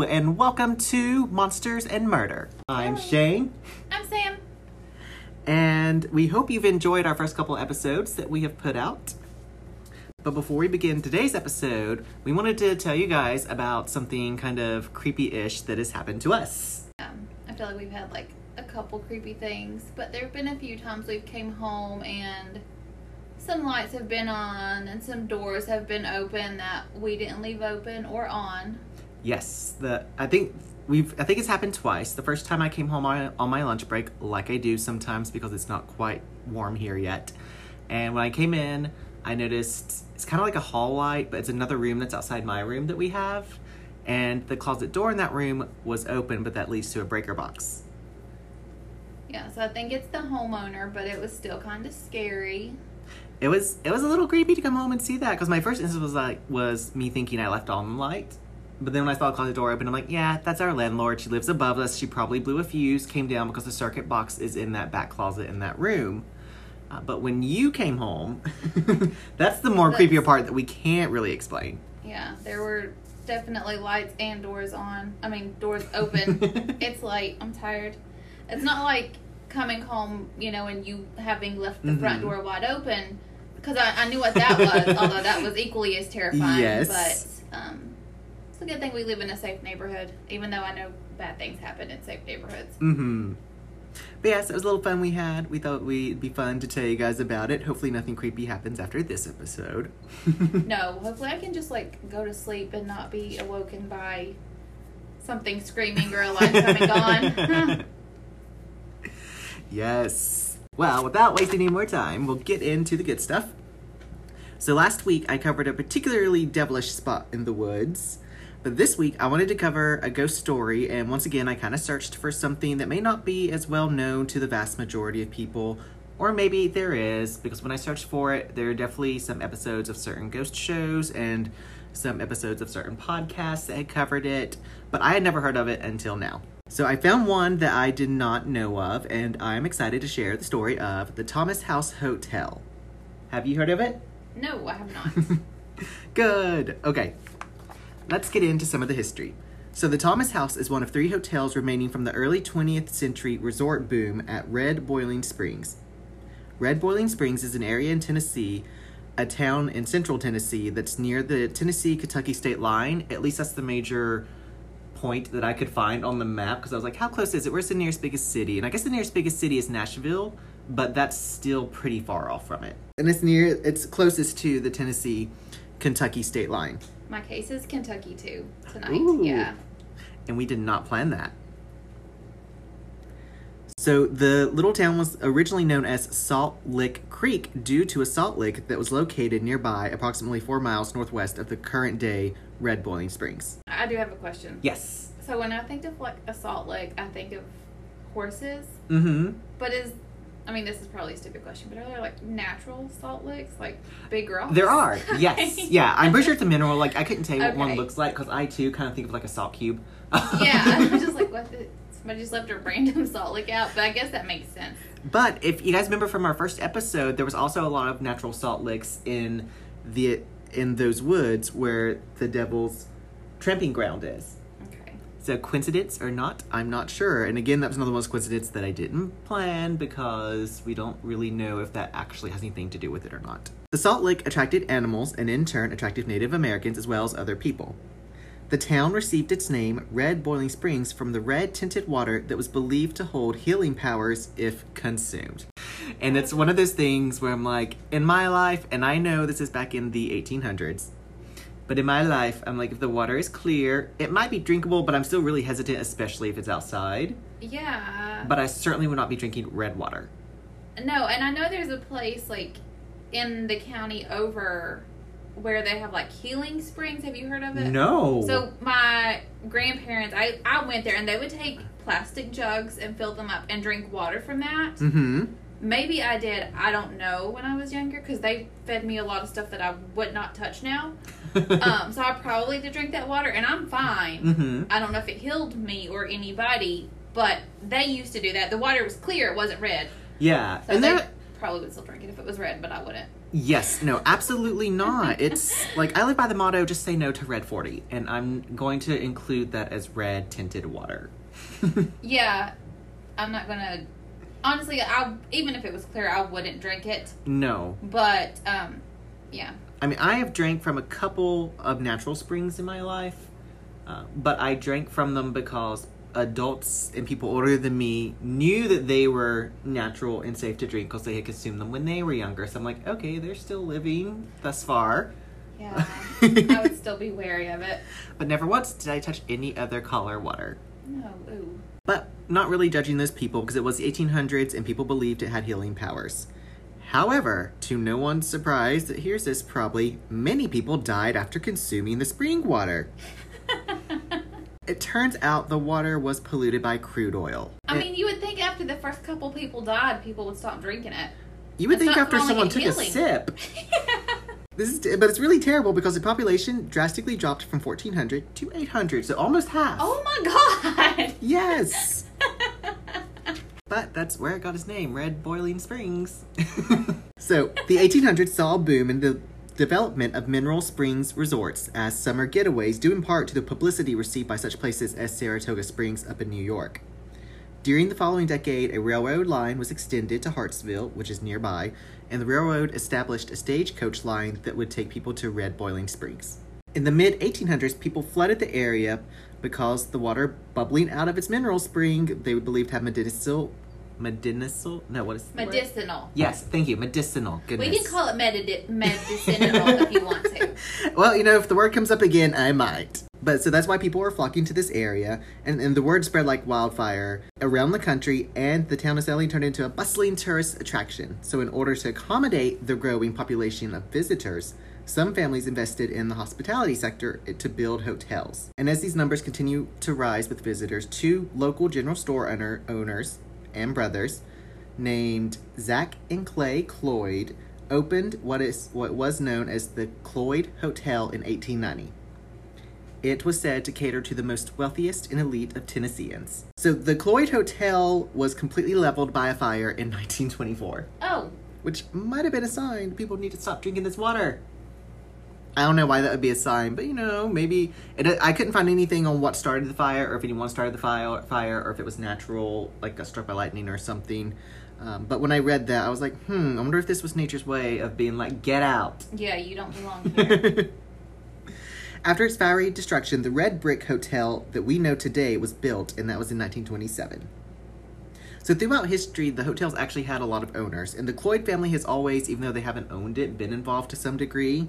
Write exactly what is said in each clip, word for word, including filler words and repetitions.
Hello and welcome to Monsters and Murder. I'm Shane. I'm Sam. And we hope you've enjoyed our first couple episodes that we have put out. But before we begin today's episode, we wanted to tell you guys about something kind of creepy-ish that has happened to us. Um, I feel like we've had like a couple creepy things, but there have been a few times we've came home and some lights have been on and some doors have been open that we didn't leave open or on. Yes, the I think we've I think it's happened twice. The first time I came home on, on my lunch break, like I do sometimes because it's not quite warm here yet. And when I came in, I noticed it's kind of like a hall light, but it's another room that's outside my room that we have. And the closet door in that room was open, but that leads to a breaker box. Yeah, so I think it's the homeowner, but it was still kind of scary. It was it was a little creepy to come home and see that because my first instance was like was me thinking I left on the light. But then when I saw the closet door open, I'm like, yeah, that's our landlord. She lives above us. She probably blew a fuse, came down because the circuit box is in that back closet in that room. Uh, but when you came home, that's the more that's, creepier part that we can't really explain. Yeah, there were definitely lights and doors on. I mean, doors open. It's late. I'm tired. It's not like coming home, you know, and you having left the mm-hmm. front door wide open because I, I knew what that was, although that was equally as terrifying. Yes. But, um... it's a good thing we live in a safe neighborhood, even though I know bad things happen in safe neighborhoods. Mm-hmm. But yes, it was a little fun we had. We thought it'd be fun to tell you guys about it. Hopefully nothing creepy happens after this episode. No, hopefully I can just, like, go to sleep and not be awoken by something screaming or a light coming on. Yes. Well, without wasting any more time, we'll get into the good stuff. So last week I covered a particularly devilish spot in the woods. But this week, I wanted to cover a ghost story, and once again, I kind of searched for something that may not be as well known to the vast majority of people, or maybe there is, because when I searched for it, there are definitely some episodes of certain ghost shows and some episodes of certain podcasts that had covered it, but I had never heard of it until now. So I found one that I did not know of, and I'm excited to share the story of the Thomas House Hotel. Have you heard of it? No, I have not. Good. Okay. Let's get into some of the history. So the Thomas House is one of three hotels remaining from the early twentieth century resort boom at Red Boiling Springs. Red Boiling Springs is an area in Tennessee, a town in central Tennessee that's near the Tennessee-Kentucky state line. At least that's the major point that I could find on the map because I was like, how close is it? Where's the nearest biggest city? And I guess the nearest biggest city is Nashville, but that's still pretty far off from it. And it's near, it's closest to the Tennessee-Kentucky state line. My case is Kentucky, too, tonight. Ooh. Yeah. And we did not plan that. So the little town was originally known as Salt Lick Creek due to a salt lick that was located nearby approximately four miles northwest of the current day Red Boiling Springs. I do have a question. Yes. So when I think of like a salt lick, I think of horses. Mm-hmm. But is... I mean, this is probably a stupid question, but are there, like, natural salt licks? Like, big rocks? There are, yes. Yeah, I'm pretty sure it's a mineral. Like, I couldn't tell you what okay. one looks like, because I, too, kind of think of, like, a salt cube. Yeah, I was just like, what the... Somebody just left a random salt lick out, but I guess that makes sense. But if you guys remember from our first episode, there was also a lot of natural salt licks in the in those woods where the devil's tramping ground is. So coincidence or not, I'm not sure. And again, that was another one of those coincidences that I didn't plan because we don't really know if that actually has anything to do with it or not. The Salt Lake attracted animals and in turn attracted Native Americans as well as other people. The town received its name, Red Boiling Springs, from the red tinted water that was believed to hold healing powers if consumed. And it's one of those things where I'm like, in my life, and I know this is back in the eighteen hundreds, but in my life, I'm like, if the water is clear, it might be drinkable, but I'm still really hesitant, especially if it's outside. Yeah. But I certainly would not be drinking red water. No, and I know there's a place, like, in the county over where they have, like, healing springs. Have you heard of it? No. So my grandparents, I, I went there, and they would take plastic jugs and fill them up and drink water from that. Mm-hmm. Maybe I did. I don't know when I was younger because they fed me a lot of stuff that I would not touch now. um, so I probably did drink that water and I'm fine. Mm-hmm. I don't know if it healed me or anybody, but they used to do that. The water was clear. It wasn't red. Yeah. So and they probably would still drink it if it was red, but I wouldn't. Yes, no, absolutely not. It's like, I live by the motto, just say no to red forty, and I'm going to include that as red tinted water. Yeah, I'm not gonna, honestly, I even if it was clear, I wouldn't drink it. No. But, um, yeah. I mean, I have drank from a couple of natural springs in my life, uh, but I drank from them because adults and people older than me knew that they were natural and safe to drink because they had consumed them when they were younger. So I'm like, okay, they're still living thus far. Yeah, I would still be wary of it. But never once did I touch any other color water. No, ooh. But not really judging those people because it was the eighteen hundreds and people believed it had healing powers. However, to no one's surprise, here's this probably, many people died after consuming the spring water. It turns out the water was polluted by crude oil. I it, mean, you would think after the first couple people died, people would stop drinking it. You would it's think after someone took healing. a sip. Yeah. This is, but it's really terrible because the population drastically dropped from fourteen hundred to eight hundred, so almost half. Oh my God. Yes. But that's where it got its name, Red Boiling Springs. So the eighteen hundreds saw a boom in the development of mineral springs resorts as summer getaways, due in part to the publicity received by such places as Saratoga Springs up in New York. During the following decade, a railroad line was extended to Hartsville, which is nearby, and the railroad established a stagecoach line that would take people to Red Boiling Springs. In the mid eighteen hundreds, people flooded the area because the water bubbling out of its mineral spring they believed had medicinal Medicinal? No, what is the Medicinal. Word? Yes, thank you. Medicinal. Goodness. We can call it medi- medicinal if you want to. Well, you know, if the word comes up again, I might. But so that's why people were flocking to this area, and, and the word spread like wildfire around the country, and the town of Sally turned into a bustling tourist attraction. So in order to accommodate the growing population of visitors, some families invested in the hospitality sector to build hotels. And as these numbers continue to rise with visitors, two local general store owner, owners, and brothers named Zach and Clay Cloyd opened what is what was known as the Cloyd Hotel in eighteen ninety. It was said to cater to the most wealthiest and elite of Tennesseans. So the Cloyd Hotel was completely leveled by a fire in nineteen twenty-four. Oh. Which might have been a sign people need to stop drinking this water. I don't know why that would be a sign, but you know, maybe it, I couldn't find anything on what started the fire, or if anyone started the fire, fire, or if it was natural, like got struck by lightning or something. Um, but when I read that, I was like, hmm, I wonder if this was nature's way of being like, get out. Yeah, you don't belong here. After its fiery destruction, the red brick hotel that we know today was built, and that was in nineteen twenty-seven. So throughout history, the hotel's actually had a lot of owners, and the Cloyd family has always, even though they haven't owned it, been involved to some degree.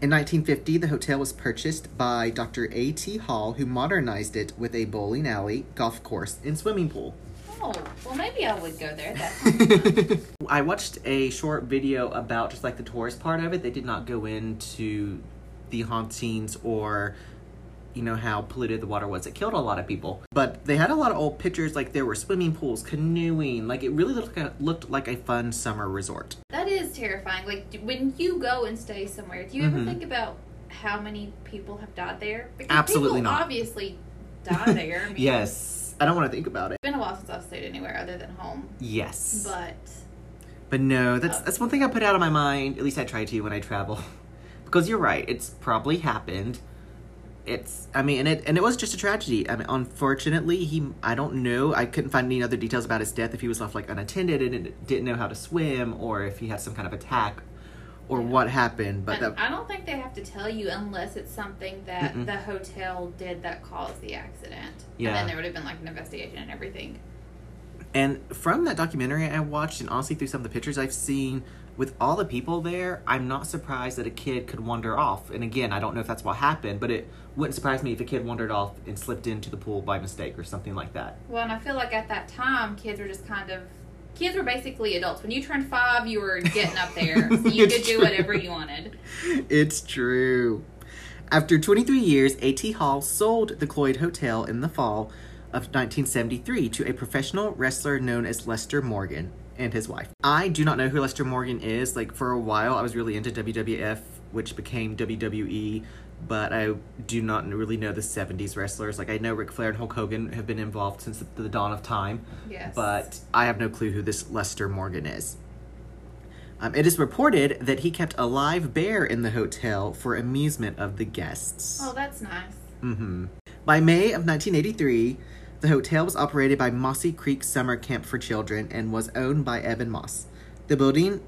In nineteen fifty, the hotel was purchased by Doctor A T Hall, who modernized it with a bowling alley, golf course, and swimming pool. Oh, well, maybe I would go there that time. I watched a short video about just like the tourist part of it. They did not go into the hauntings or, you know, how polluted the water was. It killed a lot of people. But they had a lot of old pictures, like there were swimming pools, canoeing. Like, it really looked like a, looked like a fun summer resort. That is terrifying. Like, when you go and stay somewhere, do you mm-hmm. ever think about how many people have died there? Because Absolutely people not. obviously die there. I mean, yes. I don't want to think about it. It's been a while since I've stayed anywhere other than home. Yes. But... But no, that's, that's one thing I put out of my mind. At least I try to when I travel. Because you're right. It's probably happened. It's, I mean, and it and it was just a tragedy. I mean, unfortunately, he, I don't know, I couldn't find any other details about his death, if he was left, like, unattended and didn't know how to swim, or if he had some kind of attack, or yeah. what happened. But that, I don't think they have to tell you unless it's something that mm-mm. the hotel did that caused the accident. Yeah. And then there would have been, like, an investigation and everything. And from that documentary I watched, and honestly through some of the pictures I've seen, with all the people there, I'm not surprised that a kid could wander off. And again, I don't know if that's what happened, but it wouldn't surprise me if a kid wandered off and slipped into the pool by mistake or something like that. Well, and I feel like at that time, kids were just kind of... Kids were basically adults. When you turned five, you were getting up there. So you could true. do whatever you wanted. It's true. After twenty-three years, A T Hall sold the Cloyd Hotel in the fall of nineteen seventy-three to a professional wrestler known as Lester Morgan and his wife. I do not know who Lester Morgan is. Like, for a while, I was really into W W F, which became W W E, but I do not really know the seventies wrestlers. Like, I know Ric Flair and Hulk Hogan have been involved since the dawn of time. Yes. But I have no clue who this Lester Morgan is. Um, it is reported that he kept a live bear in the hotel for amusement of the guests. Oh, that's nice. Mm-hmm. By May of nineteen eighty-three, the hotel was operated by Mossy Creek Summer Camp for Children and was owned by Evan Moss. The building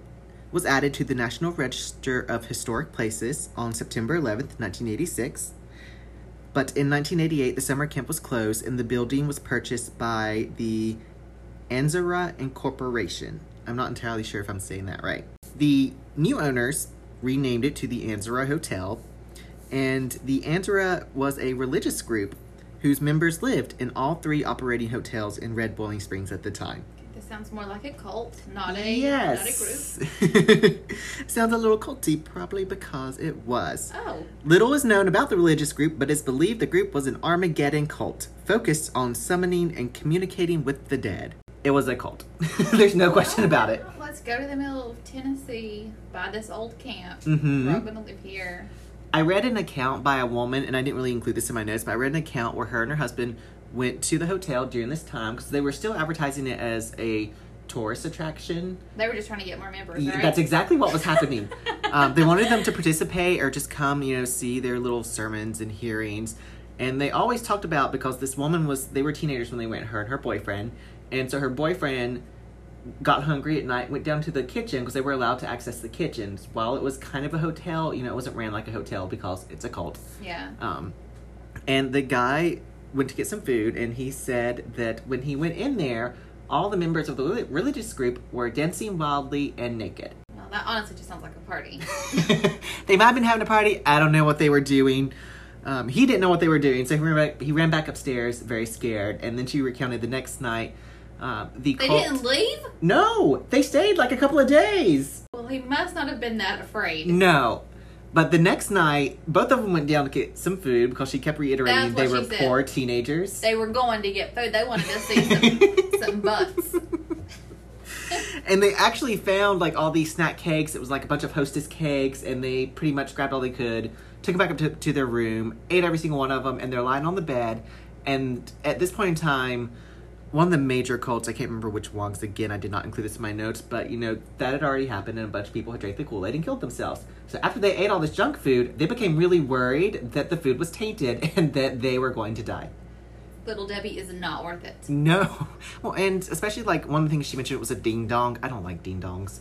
was added to the National Register of Historic Places on September eleventh, nineteen eighty-six. But in nineteen eighty-eight, the summer camp was closed and the building was purchased by the Anzara Incorporation. I'm not entirely sure if I'm saying that right. The new owners renamed it to the Anzara Hotel, and the Anzara was a religious group whose members lived in all three operating hotels in Red Boiling Springs at the time. This sounds more like a cult, not a, yes. not a group. Sounds a little culty, probably because it was. Oh. Little is known about the religious group, but it's believed the group was an Armageddon cult focused on summoning and communicating with the dead. It was a cult. There's no question oh, about it. Let's go to the middle of Tennessee, buy this old camp. Mm-hmm. We're going to live here. I read an account by a woman, and I didn't really include this in my notes, but I read an account where her and her husband went to the hotel during this time because they were still advertising it as a tourist attraction. They were just trying to get more members, right? That's exactly what was happening. um, they wanted them to participate or just come, you know, see their little sermons and hearings. And they always talked about, because this woman was, they were teenagers when they went, her and her boyfriend. And so her boyfriend got hungry at night, went down to the kitchen because they were allowed to access the kitchens. While it was kind of a hotel, you know, it wasn't ran like a hotel because it's a cult. Yeah. Um, and the guy went to get some food, and he said that when he went in there, all the members of the religious group were dancing wildly and naked. Well, that honestly just sounds like a party. They might have been having a party. I don't know what they were doing. Um, he didn't know what they were doing, so he ran back, he ran back upstairs very scared, and then she recounted the next night. Uh, the they cult... didn't leave? No, they stayed like a couple of days. Well, he must not have been that afraid. No. But the next night, both of them went down to get some food because she kept reiterating they were poor teenagers. They were going to get food. They wanted to see some, some butts. And they actually found, like, all these snack cakes. It was, like, a bunch of Hostess cakes, and they pretty much grabbed all they could, took them back up to, to their room, ate every single one of them, and they're lying on the bed. And at this point in time, one of the major cults, I can't remember which ones, again, I did not include this in my notes, but, you know, that had already happened and a bunch of people had drank the Kool-Aid and killed themselves. So after they ate all this junk food, they became really worried that the food was tainted and that they were going to die. Little Debbie is not worth it. No. Well, and especially, like, one of the things she mentioned was a ding-dong. I don't like ding-dongs.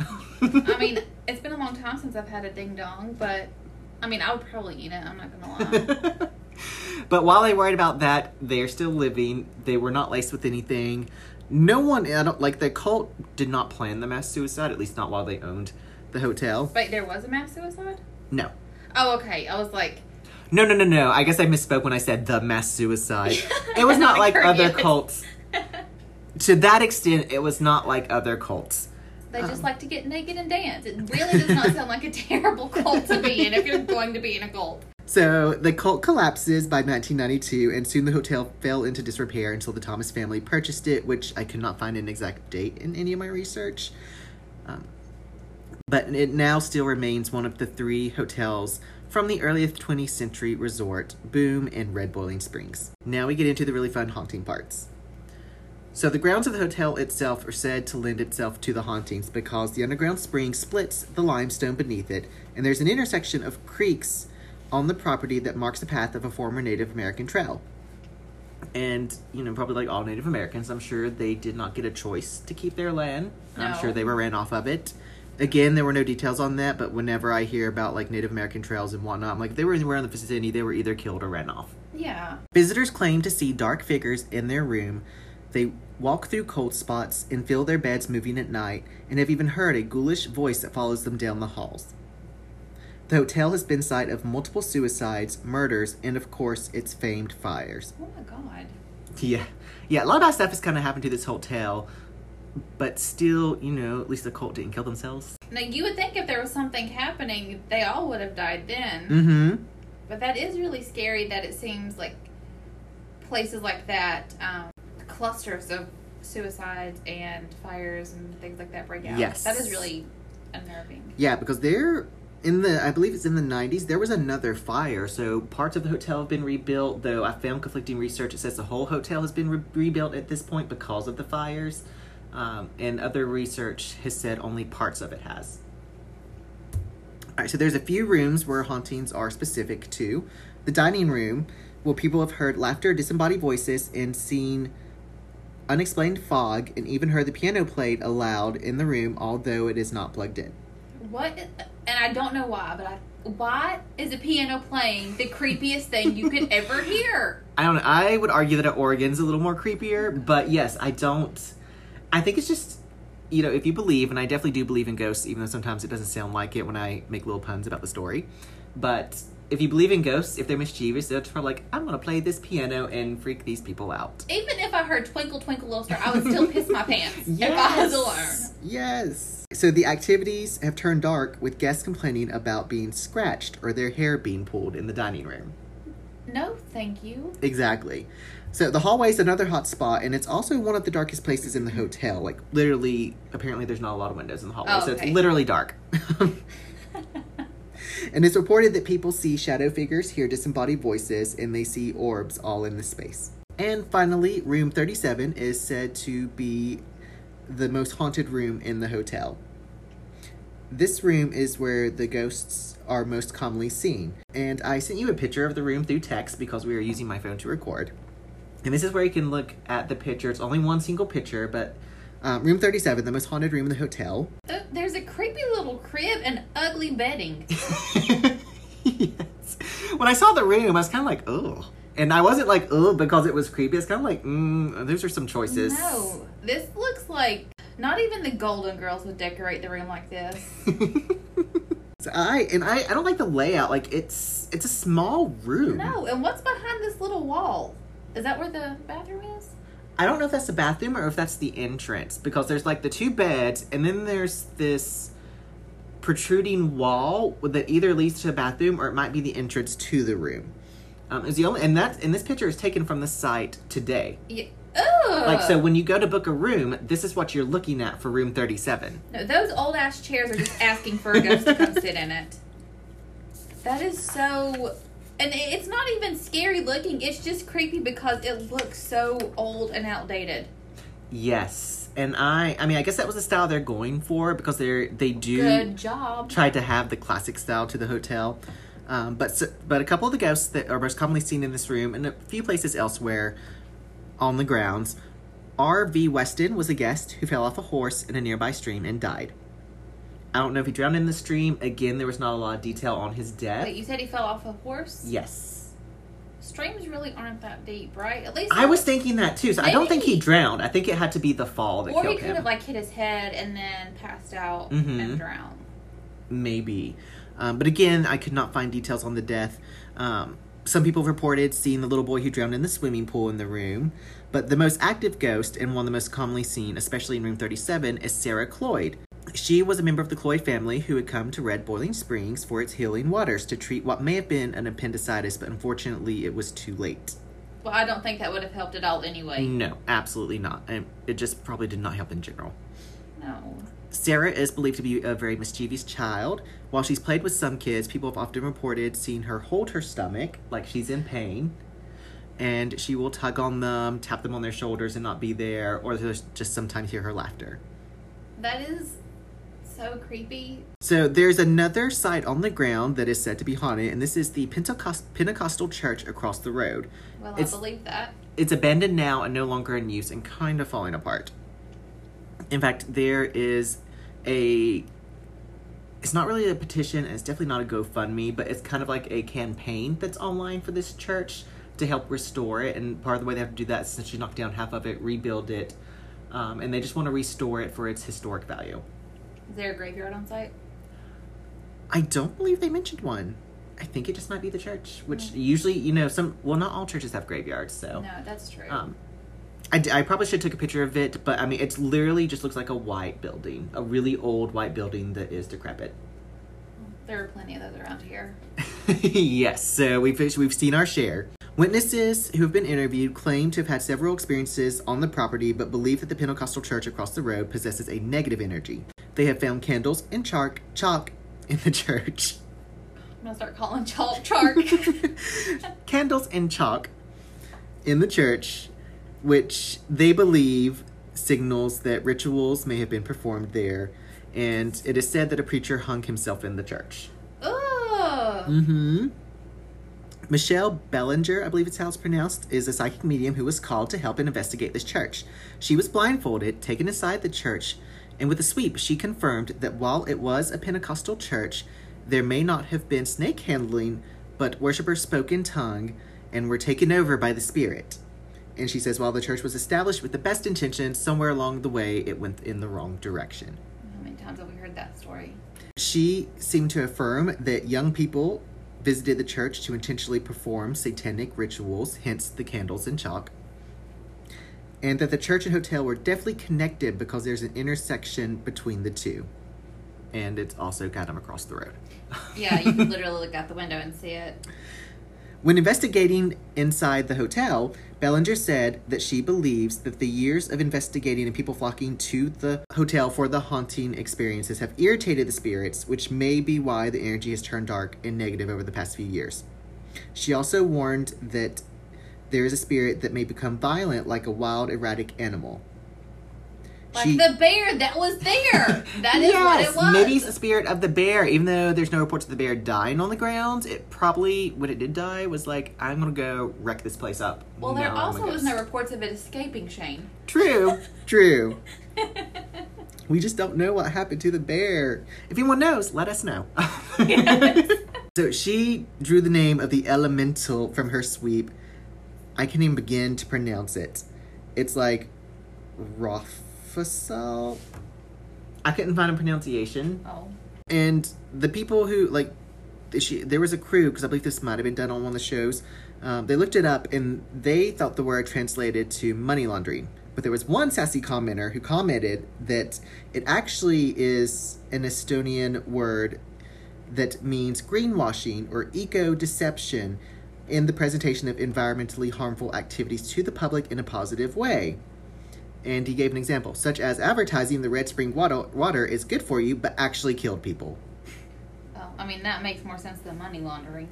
I mean, it's been a long time since I've had a ding-dong, but, I mean, I would probably eat it. I'm not going to lie. But while they worried about that, they're still living. They were not laced with anything. No one, I don't, like, the cult did not plan the mass suicide, at least not while they owned the hotel. Wait, there was a mass suicide? No. Oh, okay. I was like... No, no, no, no. I guess I misspoke when I said the mass suicide. It was not like other cults. To that extent, it was not like other cults. They just um, like to get naked and dance. It really does not sound like a terrible cult to be in if you're going to be in a cult. So the cult collapses by nineteen ninety-two, and soon the hotel fell into disrepair until the Thomas family purchased it, which I could not find an exact date in any of my research. Um, but it now still remains one of the three hotels from the earliest twentieth century resort boom in Red Boiling Springs. Now we get into the really fun haunting parts. So the grounds of the hotel itself are said to lend itself to the hauntings because the underground spring splits the limestone beneath it, and there's an intersection of creeks on the property that marks the path of a former Native American trail. And, you know, probably like all Native Americans, I'm sure they did not get a choice to keep their land. No. I'm sure they were ran off of it. Again, there were no details on that, but whenever I hear about, like, Native American trails and whatnot, I'm like, if they were anywhere in the vicinity, they were either killed or ran off. Yeah. Visitors claim to see dark figures in their room. They walk through cold spots and feel their beds moving at night, and have even heard a ghoulish voice that follows them down the halls. The hotel has been site of multiple suicides, murders, and, of course, its famed fires. Oh, my God. Yeah. Yeah, a lot of that stuff has kind of happened to this hotel, but still, you know, at least the cult didn't kill themselves. Now, you would think if there was something happening, they all would have died then. Mm-hmm. But that is really scary that it seems like places like that, um, clusters of suicides and fires and things like that break out. Yes. That is really unnerving. Yeah, because they're... In the, I believe it's in the nineties, there was another fire, so parts of the hotel have been rebuilt, though I found conflicting research. It says the whole hotel has been re- rebuilt at this point because of the fires. um, and other research has said only parts of it has. All right, so there's a few rooms where hauntings are specific to. The dining room, where people have heard laughter, disembodied voices, and seen unexplained fog, and even heard the piano played aloud in the room, although it is not plugged in. What? Is, and I don't know why, but I, why is a piano playing the creepiest thing you could ever hear? I don't know. I would argue that Oregon's a little more creepier, but yes, I don't. I think it's just, you know, if you believe, and I definitely do believe in ghosts, even though sometimes it doesn't sound like it when I make little puns about the story, but if you believe in ghosts, if they're mischievous, they're probably like, I'm going to play this piano and freak these people out. Even if I heard Twinkle, Twinkle, Little Star, I would still piss my pants yes. if I was alone. Yes. So the activities have turned dark with guests complaining about being scratched or their hair being pulled in the dining room. No, thank you. Exactly. So the hallway is another hot spot, and it's also one of the darkest places in the hotel. Like, literally, apparently there's not a lot of windows in the hallway, oh, okay. so it's literally dark. And it's reported that people see shadow figures, hear disembodied voices, and they see orbs all in the space. And finally, room thirty-seven is said to be the most haunted room in the hotel. This room is where the ghosts are most commonly seen. And I sent you a picture of the room through text because we were using my phone to record. And this is where you can look at the picture. It's only one single picture, but Um, room thirty-seven, the most haunted room in the hotel. Uh, there's a creepy little crib and ugly bedding. Yes. When I saw the room, I was kind of like, oh. And I wasn't like, oh, because it was creepy. It's kind of like, mm, those are some choices. No. This looks like not even the Golden Girls would decorate the room like this. So I And I, I don't like the layout. Like, it's, it's a small room. No. And what's behind this little wall? Is that where the bathroom is? I don't know if that's the bathroom or if that's the entrance, because there's like the two beds and then there's this protruding wall that either leads to the bathroom or it might be the entrance to the room. Um, is the only and that and this picture is taken from the site today. Yeah. Ugh. Like, so when you go to book a room, this is what you're looking at for room thirty-seven. No, those old ass chairs are just asking for a ghost to come sit in it. That is so. And it's not even scary looking. It's just creepy because it looks so old and outdated. Yes. And I, I mean, I guess that was the style they're going for because they they do Good job. try to have the classic style to the hotel. Um, but, but a couple of the ghosts that are most commonly seen in this room and a few places elsewhere on the grounds. R V Weston was a guest who fell off a horse in a nearby stream and died. I don't know if he drowned in the stream. Again, there was not a lot of detail on his death. Wait, you said he fell off a horse? Yes. Streams really aren't that deep, right? At least I was thinking that too. So maybe. I don't think he drowned. I think it had to be the fall that or killed him. Or he could have like hit his head and then passed out mm-hmm. and drowned. Maybe, um, but again, I could not find details on the death. Um, some people reported seeing the little boy who drowned in the swimming pool in the room. But the most active ghost and one of the most commonly seen, especially in room thirty-seven, is Sarah Cloyd. She was a member of the Cloyd family who had come to Red Boiling Springs for its healing waters to treat what may have been an appendicitis, but unfortunately it was too late. Well, I don't think that would have helped at all anyway. No, absolutely not. It just probably did not help in general. No. Sarah is believed to be a very mischievous child. While she's played with some kids, people have often reported seeing her hold her stomach like she's in pain. And she will tug on them, tap them on their shoulders and not be there, or just sometimes hear her laughter. That is so creepy. So there's another site on the ground that is said to be haunted, and this is the Pentecost- Pentecostal Church across the road. Well, it's, I believe that. It's abandoned now and no longer in use and kind of falling apart. In fact, there is a, it's not really a petition, and it's definitely not a GoFundMe, but it's kind of like a campaign that's online for this church to help restore it, and part of the way they have to do that is since she knocked down half of it, rebuild it, um, and they just want to restore it for its historic value. Is there a graveyard on site? I don't believe they mentioned one. I think it just might be the church, which mm. usually, you know, some, well, not all churches have graveyards, so. No, that's true. Um, I, I probably should have took a picture of it, but I mean, it's literally just looks like a white building, a really old white building that is decrepit. There are plenty of those around here. Yes, so we've, we've seen our share. Witnesses who have been interviewed claim to have had several experiences on the property, but believe that the Pentecostal church across the road possesses a negative energy. They have found candles and chalk, chalk in the church. I'm going to start calling chalk chalk. Candles and chalk in the church, which they believe signals that rituals may have been performed there, and it is said that a preacher hung himself in the church. Oh. Mm-hmm. Michelle Bellinger, I believe it's how it's pronounced, is a psychic medium who was called to help and investigate this church. She was blindfolded, taken inside the church, and with a sweep, she confirmed that while it was a Pentecostal church, there may not have been snake handling, but worshipers spoke in tongue and were taken over by the spirit. And she says, while the church was established with the best intentions, somewhere along the way, it went in the wrong direction. How many times have we heard that story? She seemed to affirm that young people visited the church to intentionally perform satanic rituals, hence the candles and chalk, and that the church and hotel were definitely connected because there's an intersection between the two. And it's also kind of across the road. Yeah, you can literally look out the window and see it. When investigating inside the hotel, Bellinger said that she believes that the years of investigating and people flocking to the hotel for the haunting experiences have irritated the spirits, which may be why the energy has turned dark and negative over the past few years. She also warned that there is a spirit that may become violent like a wild, erratic animal. Like she, the bear that was there. That is yes, what it was. Maybe it's the spirit of the bear. Even though there's no reports of the bear dying on the grounds, it probably, when it did die, was like, I'm going to go wreck this place up. Well, there also was no reports of it escaping, Shane. True. True. We just don't know what happened to the bear. If anyone knows, let us know. Yes. So she drew the name of the elemental from her sweep. I can't even begin to pronounce it. It's like Roth. I couldn't find a pronunciation. Oh. And the people who, like, she, there was a crew, because I believe this might have been done on one of the shows. Um, they looked it up, and they thought the word translated to money laundering. But there was one sassy commenter who commented that it actually is an Estonian word that means greenwashing or eco-deception in the presentation of environmentally harmful activities to the public in a positive way. And he gave an example, such as advertising the Red Spring water, water is good for you, but actually killed people. Oh, I mean, that makes more sense than money laundering.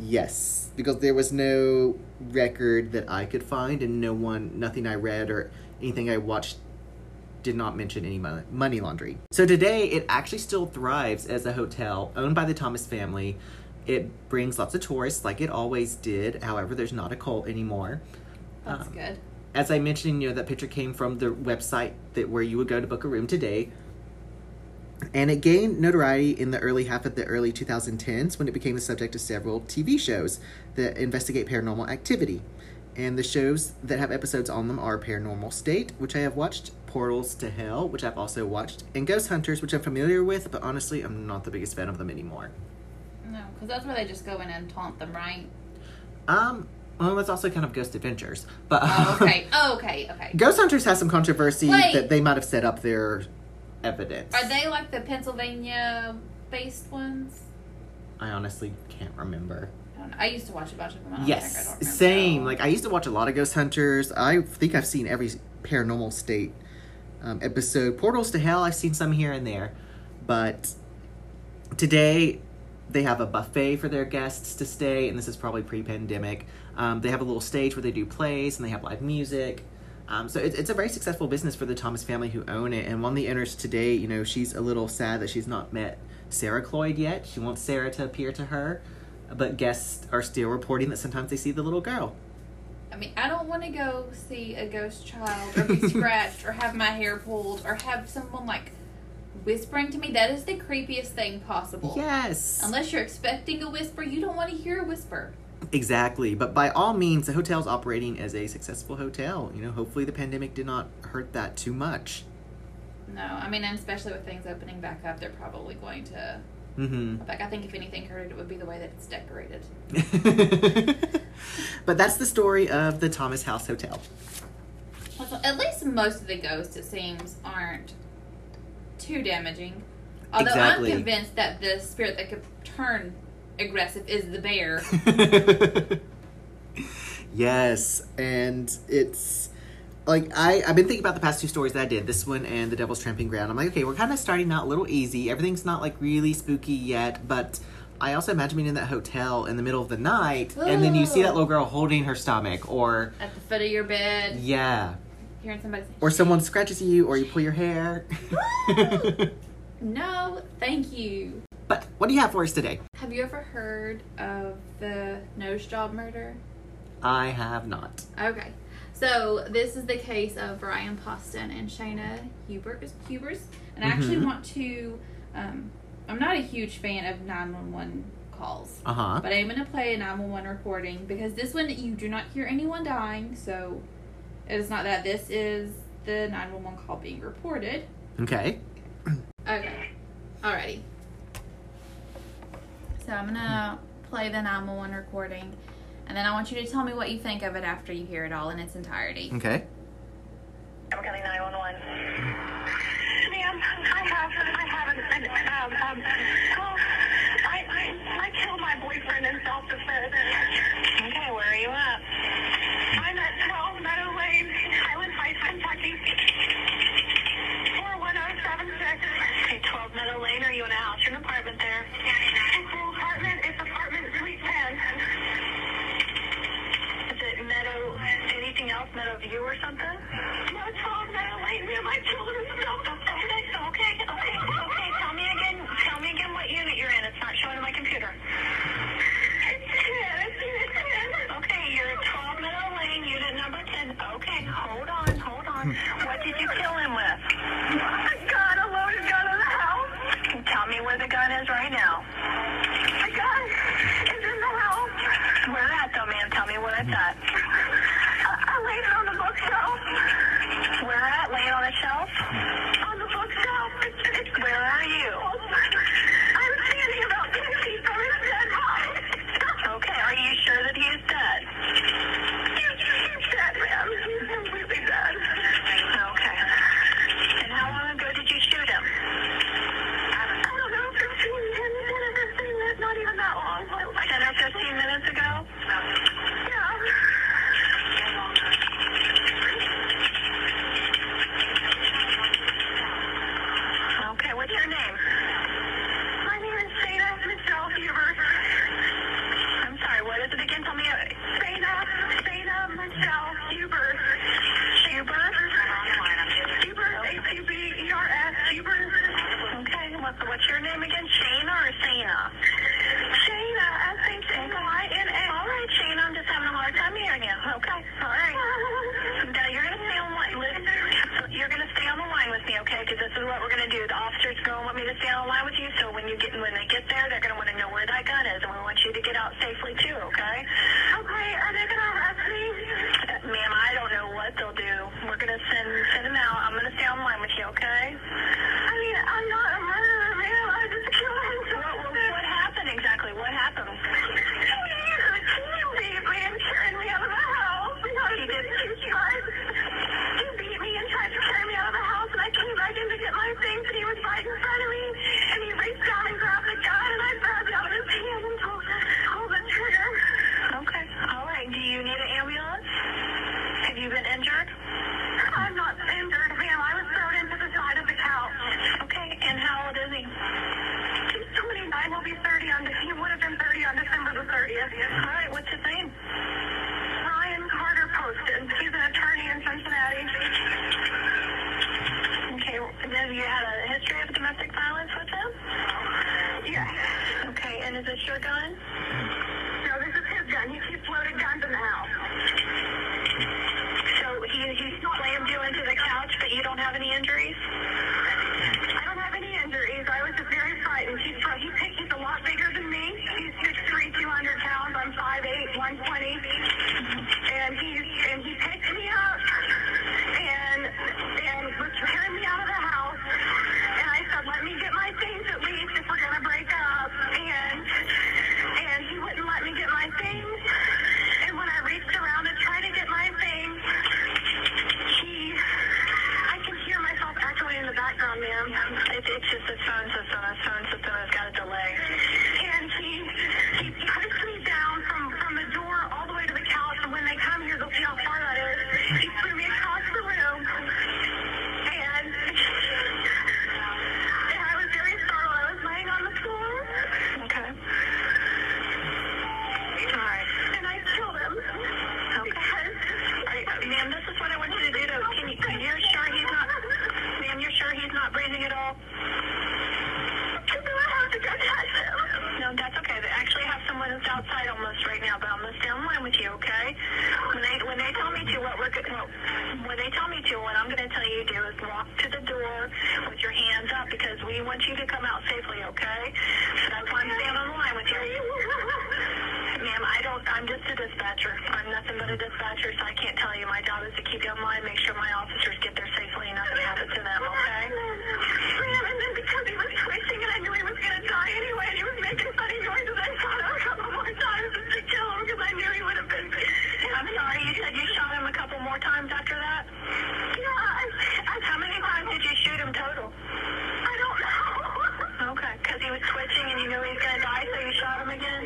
Yes, because there was no record that I could find, and no one, nothing I read or anything I watched did not mention any money laundering. So today, it actually still thrives as a hotel owned by the Thomas family. It brings lots of tourists, like it always did. However, there's not a cult anymore. That's um, good. As I mentioned, you know, that picture came from the website that where you would go to book a room today. And it gained notoriety in the early half of the early twenty tens when it became the subject of several T V shows that investigate paranormal activity. And the shows that have episodes on them are Paranormal State, which I have watched, Portals to Hell, which I've also watched, and Ghost Hunters, which I'm familiar with, but honestly, I'm not the biggest fan of them anymore. No, because that's where they just go in and taunt them, right? Um... Well, it's also kind of Ghost Adventures. But, oh, okay. Oh, okay, okay. Ghost Hunters has some controversy. Wait. That they might have set up their evidence. Are they like the Pennsylvania-based ones? I honestly can't remember. I don't know. I used to watch a bunch of them. I yes, think I don't same. Like, I used to watch a lot of Ghost Hunters. I think I've seen every Paranormal State um, episode. Portals to Hell, I've seen some here and there. But today, they have a buffet for their guests to stay, and this is probably pre-pandemic. Um, they have a little stage where they do plays, and they have live music. Um, so it, it's a very successful business for the Thomas family who own it. And one of the owners today, you know, she's a little sad that she's not met Sarah Cloyd yet. She wants Sarah to appear to her. But guests are still reporting that sometimes they see the little girl. I mean, I don't want to go see a ghost child or be scratched or have my hair pulled or have someone, like, whispering to me. That is the creepiest thing possible. Yes. Unless you're expecting a whisper, you don't want to hear a whisper. Exactly. But by all means, the hotel's operating as a successful hotel. You know, hopefully the pandemic did not hurt that too much. No. I mean, and especially with things opening back up, they're probably going to... Mm-hmm. Like, I think if anything hurt it, it would be the way that it's decorated. But that's the story of the Thomas House Hotel. Also, at least most of the ghosts, it seems, aren't too damaging. Although exactly. I'm convinced that the spirit that could turn aggressive is the bear. Yes, and it's like I, I've been thinking about the past two stories that I did, this one and The Devil's Tramping Ground. I'm like, okay, we're kind of starting out a little easy. Everything's not like really spooky yet, but I also imagine being in that hotel in the middle of the night. Ooh. And then you see that little girl holding her stomach or at the foot of your bed. Yeah. You're in somebody's house. Or someone scratches you, or you pull your hair. No, thank you. But what do you have for us today? Have you ever heard of the nose job murder? I have not. Okay. So this is the case of Ryan Poston and Shayna Hubers. Hubers. And I mm-hmm. actually want to, um, I'm not a huge fan of nine one one calls. Uh-huh. But I'm going to play a nine one one recording because this one, you do not hear anyone dying. So it is not that. This is the nine one one call being reported. Okay. Okay. Alrighty. So I'm going to play the nine one one recording. And then I want you to tell me what you think of it after you hear it all in its entirety. Okay. I'm calling nine one one. Ma'am, I have, I have an, um, um, well, I, I, I killed my boyfriend in self-defense. Okay, where are you at? I'm at twelve Meadow Lane, Highland Heights, Kentucky. four one oh seven six. Okay, twelve Meadow Lane, are you in a house or an apartment there? It's an apartment, it's apartment suite ten. Meadow, anything else, Meadow View or something? No, it's all Meadow Lane. Me and my children don't know. Okay, okay, okay. Tell me again. Tell me again what unit you're in. It's not showing on my computer. It's ten. It's ten. Okay, you're at twelve Meadow Lane, unit number ten. Okay, hold on, hold on. What did you kill him with? I got a loaded gun in the house. Tell me where the gun is right now. The gun is in the house. Where at though, ma'am? Tell me where it's at. Ma'am, this is what I want you to do to, can you, walk to the door with your hands up because we want you to come out safely, okay? So that's why I'm standing on the line with you. Ma'am, I don't, I'm just a dispatcher. I'm nothing but a dispatcher, so I can't tell you. My job is to keep you in line, make sure my officers get there safely and nothing happens to them, okay? Ma'am, and then because he was twitching and I knew he was going to die anyway and he was making funny noises, I shot him a couple more times just to kill him because I knew he would have been. I'm sorry, you said you shot him a couple more times after that? Yeah. I, I, How many times did you shoot him total? I don't know. Okay, because he was twitching and you knew he was going to die, so you shot him again?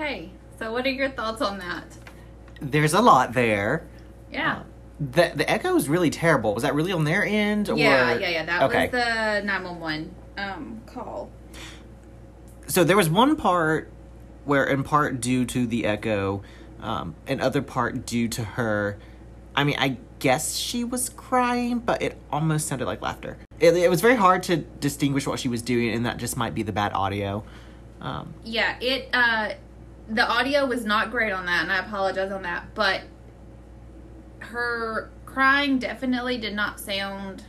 Okay, so what are your thoughts on that? There's a lot there. Yeah. Uh, the the echo is really terrible. Was that really on their end? Or... Yeah, yeah, yeah. That okay. was the nine one one um, call. So there was one part where, in part due to the echo, um, and other part due to her, I mean, I guess she was crying, but it almost sounded like laughter. It, it was very hard to distinguish what she was doing, and that just might be the bad audio. Um, yeah, it... Uh, The audio was not great on that, and I apologize on that, but her crying definitely did not sound...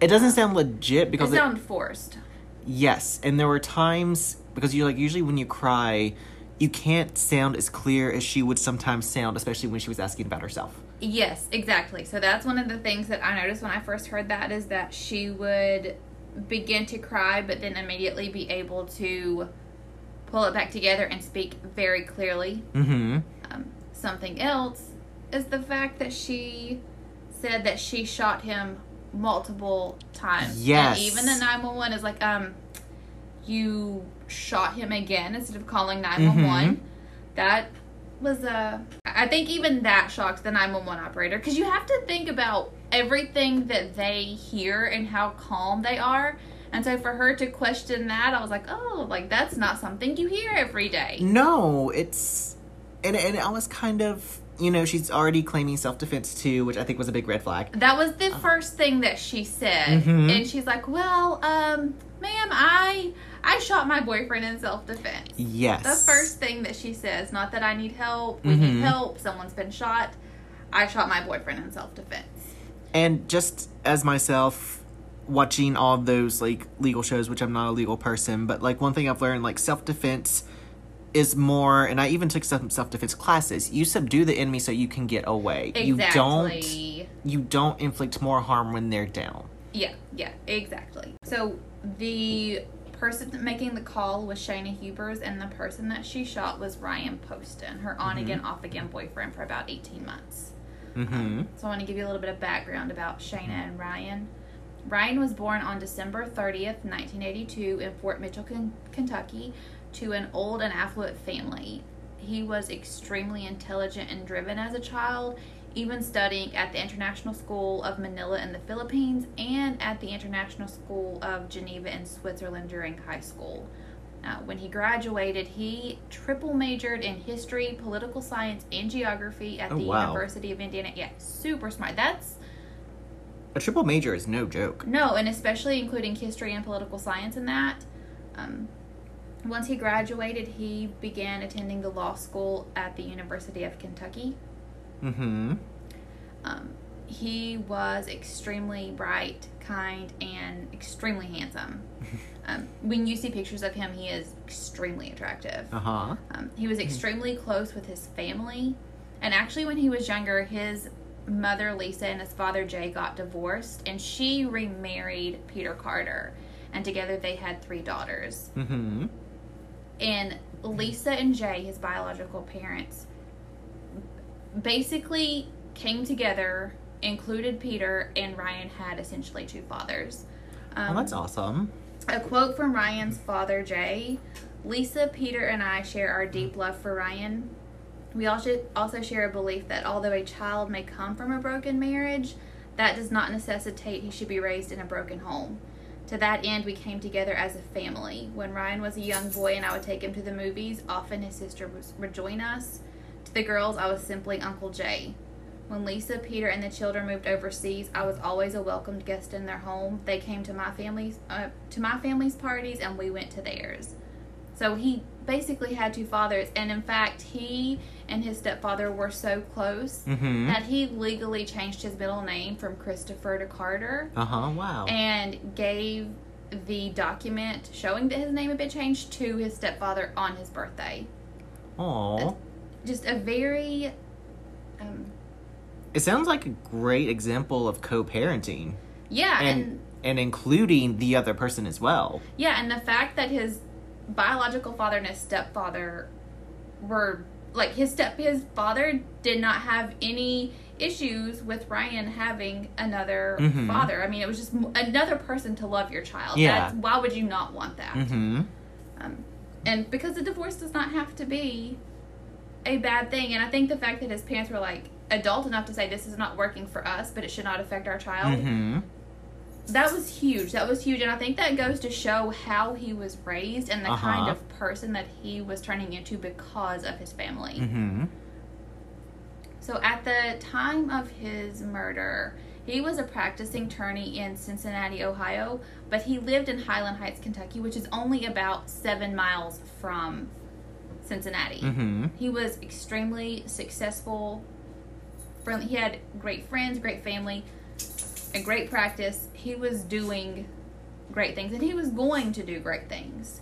It doesn't sound legit because... It, it sounded forced. Yes, and there were times, because you like usually when you cry, you can't sound as clear as she would sometimes sound, especially when she was asking about herself. Yes, exactly. So that's one of the things that I noticed when I first heard that, is that she would begin to cry, but then immediately be able to... pull it back together and speak very clearly. Mm-hmm. Um, something else is the fact that she said that she shot him multiple times. Yes. And even the nine one one is like, um, you shot him again instead of calling nine one one. Mm-hmm. That was a... I think even that shocks the nine one one operator. Because you have to think about everything that they hear and how calm they are. And so for her to question that, I was like, oh, like, that's not something you hear every day. No, it's... And, and it almost kind of, you know, she's already claiming self-defense, too, which I think was a big red flag. That was the uh, first thing that she said. Mm-hmm. And she's like, well, um, ma'am, I, I shot my boyfriend in self-defense. Yes. The first thing that she says, not that I need help, we mm-hmm. need help, someone's been shot. I shot my boyfriend in self-defense. And just as myself... watching all those, like, legal shows, which I'm not a legal person, but, like, one thing I've learned, like, self-defense is more, and I even took some self-defense classes, you subdue the enemy so you can get away. Exactly. You don't, you don't inflict more harm when they're down. Yeah, yeah, exactly. So, the person making the call was Shayna Hubers, and the person that she shot was Ryan Poston, her on-again, mm-hmm. off-again boyfriend for about eighteen months. Mm-hmm. Um, so, I want to give you a little bit of background about Shayna and Ryan. Ryan was born on December thirtieth, nineteen eighty-two in Fort Mitchell, Kentucky, to an old and affluent family. He was extremely intelligent and driven as a child, even studying at the International School of Manila in the Philippines and at the International School of Geneva in Switzerland during high school. Uh, when he graduated, he triple majored in history, political science, and geography at oh, the wow. University of Indiana. Yeah, super smart. That's A triple major is no joke. No, and especially including history and political science in that. Um, once he graduated, he began attending the law school at the University of Kentucky. Mm-hmm. Um, he was extremely bright, kind, and extremely handsome. um, when you see pictures of him, he is extremely attractive. Uh-huh. Um, he was extremely close with his family. And actually, when he was younger, his... mother Lisa and his father Jay got divorced, and she remarried Peter Carter, and together they had three daughters. Mm-hmm. And Lisa and Jay, his biological parents, basically came together, included Peter, and Ryan had essentially two fathers. Um, oh, that's awesome. A quote from Ryan's father Jay: "Lisa, Peter, and I share our deep love for Ryan. We also share a belief that although a child may come from a broken marriage, that does not necessitate he should be raised in a broken home. To that end, we came together as a family. When Ryan was a young boy and I would take him to the movies, often his sister would join us. To the girls, I was simply Uncle Jay. When Lisa, Peter, and the children moved overseas, I was always a welcomed guest in their home. They came to my family's uh, to my family's parties, and we went to theirs. So he basically had two fathers, and in fact, he and his stepfather were so close mm-hmm. that he legally changed his middle name from Christopher to Carter. Uh huh. Wow. And gave the document showing that his name had been changed to his stepfather on his birthday. Aww. Just a very. Um, It sounds like a great example of co-parenting. Yeah. And, and and including the other person as well. Yeah, and the fact that his biological father and his stepfather were, like, his step his father did not have any issues with Ryan having another mm-hmm. father. I mean, it was just another person to love your child. Yeah. That's, why would you not want that? Mm-hmm. Um, and because a divorce does not have to be a bad thing. And I think the fact that his parents were, like, adult enough to say this is not working for us, but it should not affect our child. Mm-hmm. That was huge. That was huge. And I think that goes to show how he was raised and the uh-huh. kind of person that he was turning into because of his family. Mm-hmm. So at the time of his murder, he was a practicing attorney in Cincinnati, Ohio, but he lived in Highland Heights, Kentucky, which is only about seven miles from Cincinnati. Mm-hmm. He was extremely successful. He had great friends, great family, a great practice. He was doing great things, and he was going to do great things.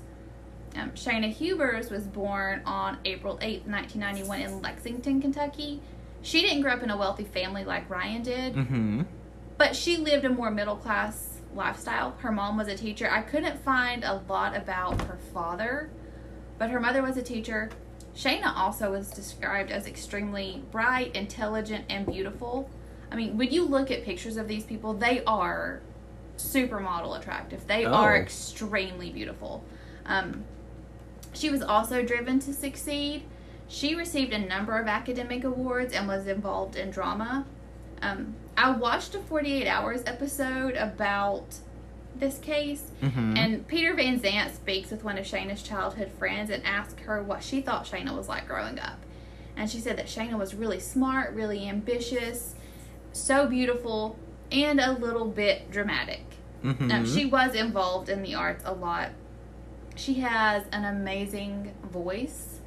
Um, Shayna Hubers was born on April eighth, nineteen ninety-one in Lexington, Kentucky. She didn't grow up in a wealthy family like Ryan did, mm-hmm. but she lived a more middle-class lifestyle. Her mom was a teacher. I couldn't find a lot about her father, but her mother was a teacher. Shayna also was described as extremely bright, intelligent, and beautiful. I mean, when you look at pictures of these people, they are supermodel attractive. They oh. are extremely beautiful. Um, she was also driven to succeed. She received a number of academic awards and was involved in drama. Um, I watched a forty-eight hours episode about this case, mm-hmm. and Peter Van Zandt speaks with one of Shayna's childhood friends and asks her what she thought Shayna was like growing up, and she said that Shayna was really smart, really ambitious, so beautiful, and a little bit dramatic. Mm-hmm. Now, she was involved in the arts a lot. She has an amazing voice,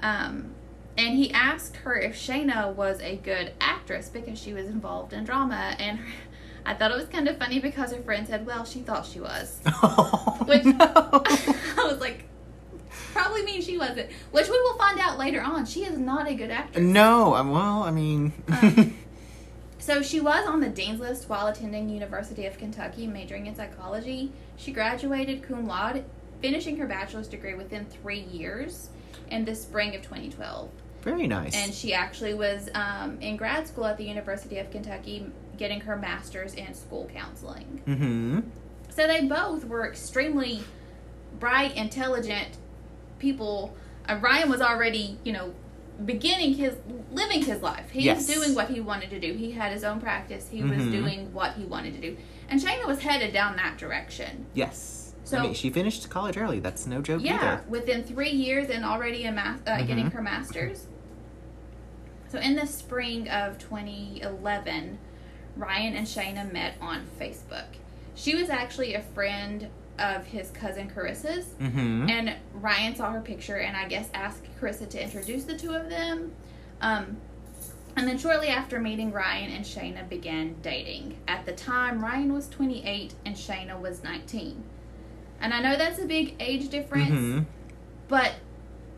um, and he asked her if Shayna was a good actress because she was involved in drama, and her I thought it was kind of funny because her friend said, well, she thought she was. Oh, which no. I was like, probably means she wasn't. Which we will find out later on. She is not a good actress. No. Well, I mean. um, so she was on the dean's list while attending University of Kentucky, majoring in psychology. She graduated cum laude, finishing her bachelor's degree within three years in the spring of twenty twelve. Very nice. And she actually was um, in grad school at the University of Kentucky, getting her master's in school counseling. Mm-hmm. So they both were extremely bright, intelligent people. Uh, Ryan was already, you know, beginning his, living his life. He yes. was doing what he wanted to do. He had his own practice. He mm-hmm. was doing what he wanted to do. And Shayna was headed down that direction. Yes. So I mean, she finished college early. That's no joke yeah, either. Yeah, within three years and already a ma- uh, mm-hmm. getting her master's. So in the spring of twenty eleven... Ryan and Shayna met on Facebook. She was actually a friend of his cousin Carissa's, mm-hmm. and Ryan saw her picture and I guess asked Carissa to introduce the two of them. Um, and then shortly after meeting, Ryan and Shayna began dating. At the time, Ryan was twenty-eight and Shayna was nineteen. And I know that's a big age difference, mm-hmm. but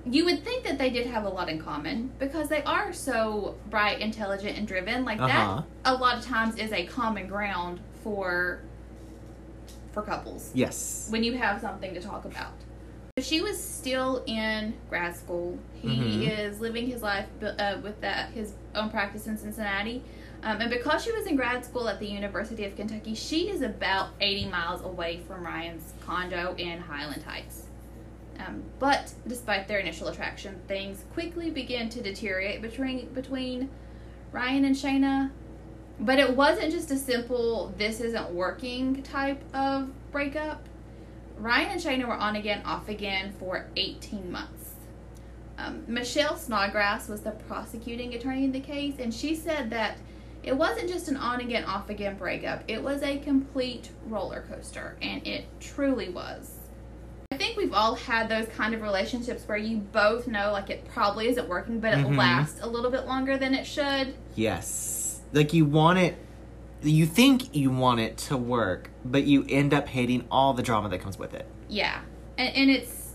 you would think that they did have a lot in common because they are so bright, intelligent, and driven. Like uh-huh. that, a lot of times is a common ground for for couples. Yes. When you have something to talk about. She was still in grad school. He mm-hmm. is living his life uh, with that, his own practice in Cincinnati. Um, and because she was in grad school at the University of Kentucky, she is about eighty miles away from Ryan's condo in Highland Heights. Um, but despite their initial attraction, things quickly began to deteriorate between between Ryan and Shayna. But it wasn't just a simple, this isn't working type of breakup. Ryan and Shayna were on again, off again for eighteen months. Um, Michelle Snodgrass was the prosecuting attorney in the case, and she said that it wasn't just an on-again, off-again breakup. It was a complete roller coaster, and it truly was. I think we've all had those kind of relationships where you both know, like, it probably isn't working, but mm-hmm. it lasts a little bit longer than it should. Yes. Like, you want it, you think you want it to work, but you end up hating all the drama that comes with it. Yeah. And, and it's,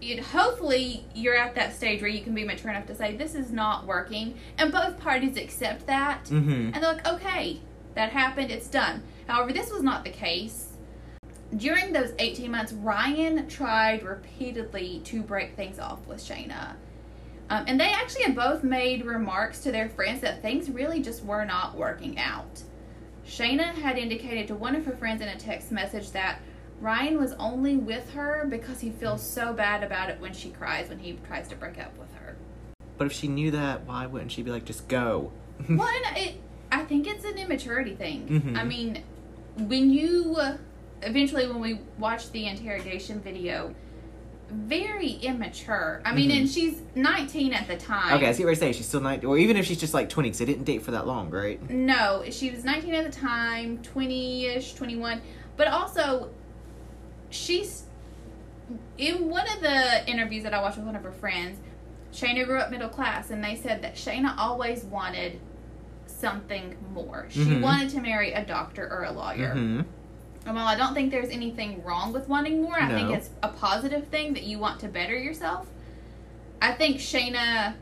it, hopefully you're at that stage where you can be mature enough to say, this is not working. And both parties accept that. Mm-hmm. And they're like, okay, that happened, it's done. However, this was not the case. During those eighteen months, Ryan tried repeatedly to break things off with Shayna. Um, and they actually had both made remarks to their friends that things really just were not working out. Shayna had indicated to one of her friends in a text message that Ryan was only with her because he feels so bad about it when she cries, when he tries to break up with her. But if she knew that, why wouldn't she be like, just go? Well, and it, I think it's an immaturity thing. Mm-hmm. I mean, when you... Uh, eventually when we watched the interrogation video, very immature. I mean, mm-hmm. and she's nineteen at the time. Okay, I see what you're saying. She's still nineteen. Or even if she's just like twenty, because they didn't date for that long, right? No, she was nineteen at the time, twenty-ish, twenty-one. But also, she's... In one of the interviews that I watched with one of her friends, Shayna grew up middle class, and they said that Shayna always wanted something more. She mm-hmm. wanted to marry a doctor or a lawyer. Mm-hmm. And while I don't think there's anything wrong with wanting more, I no. think it's a positive thing that you want to better yourself. I think Shayna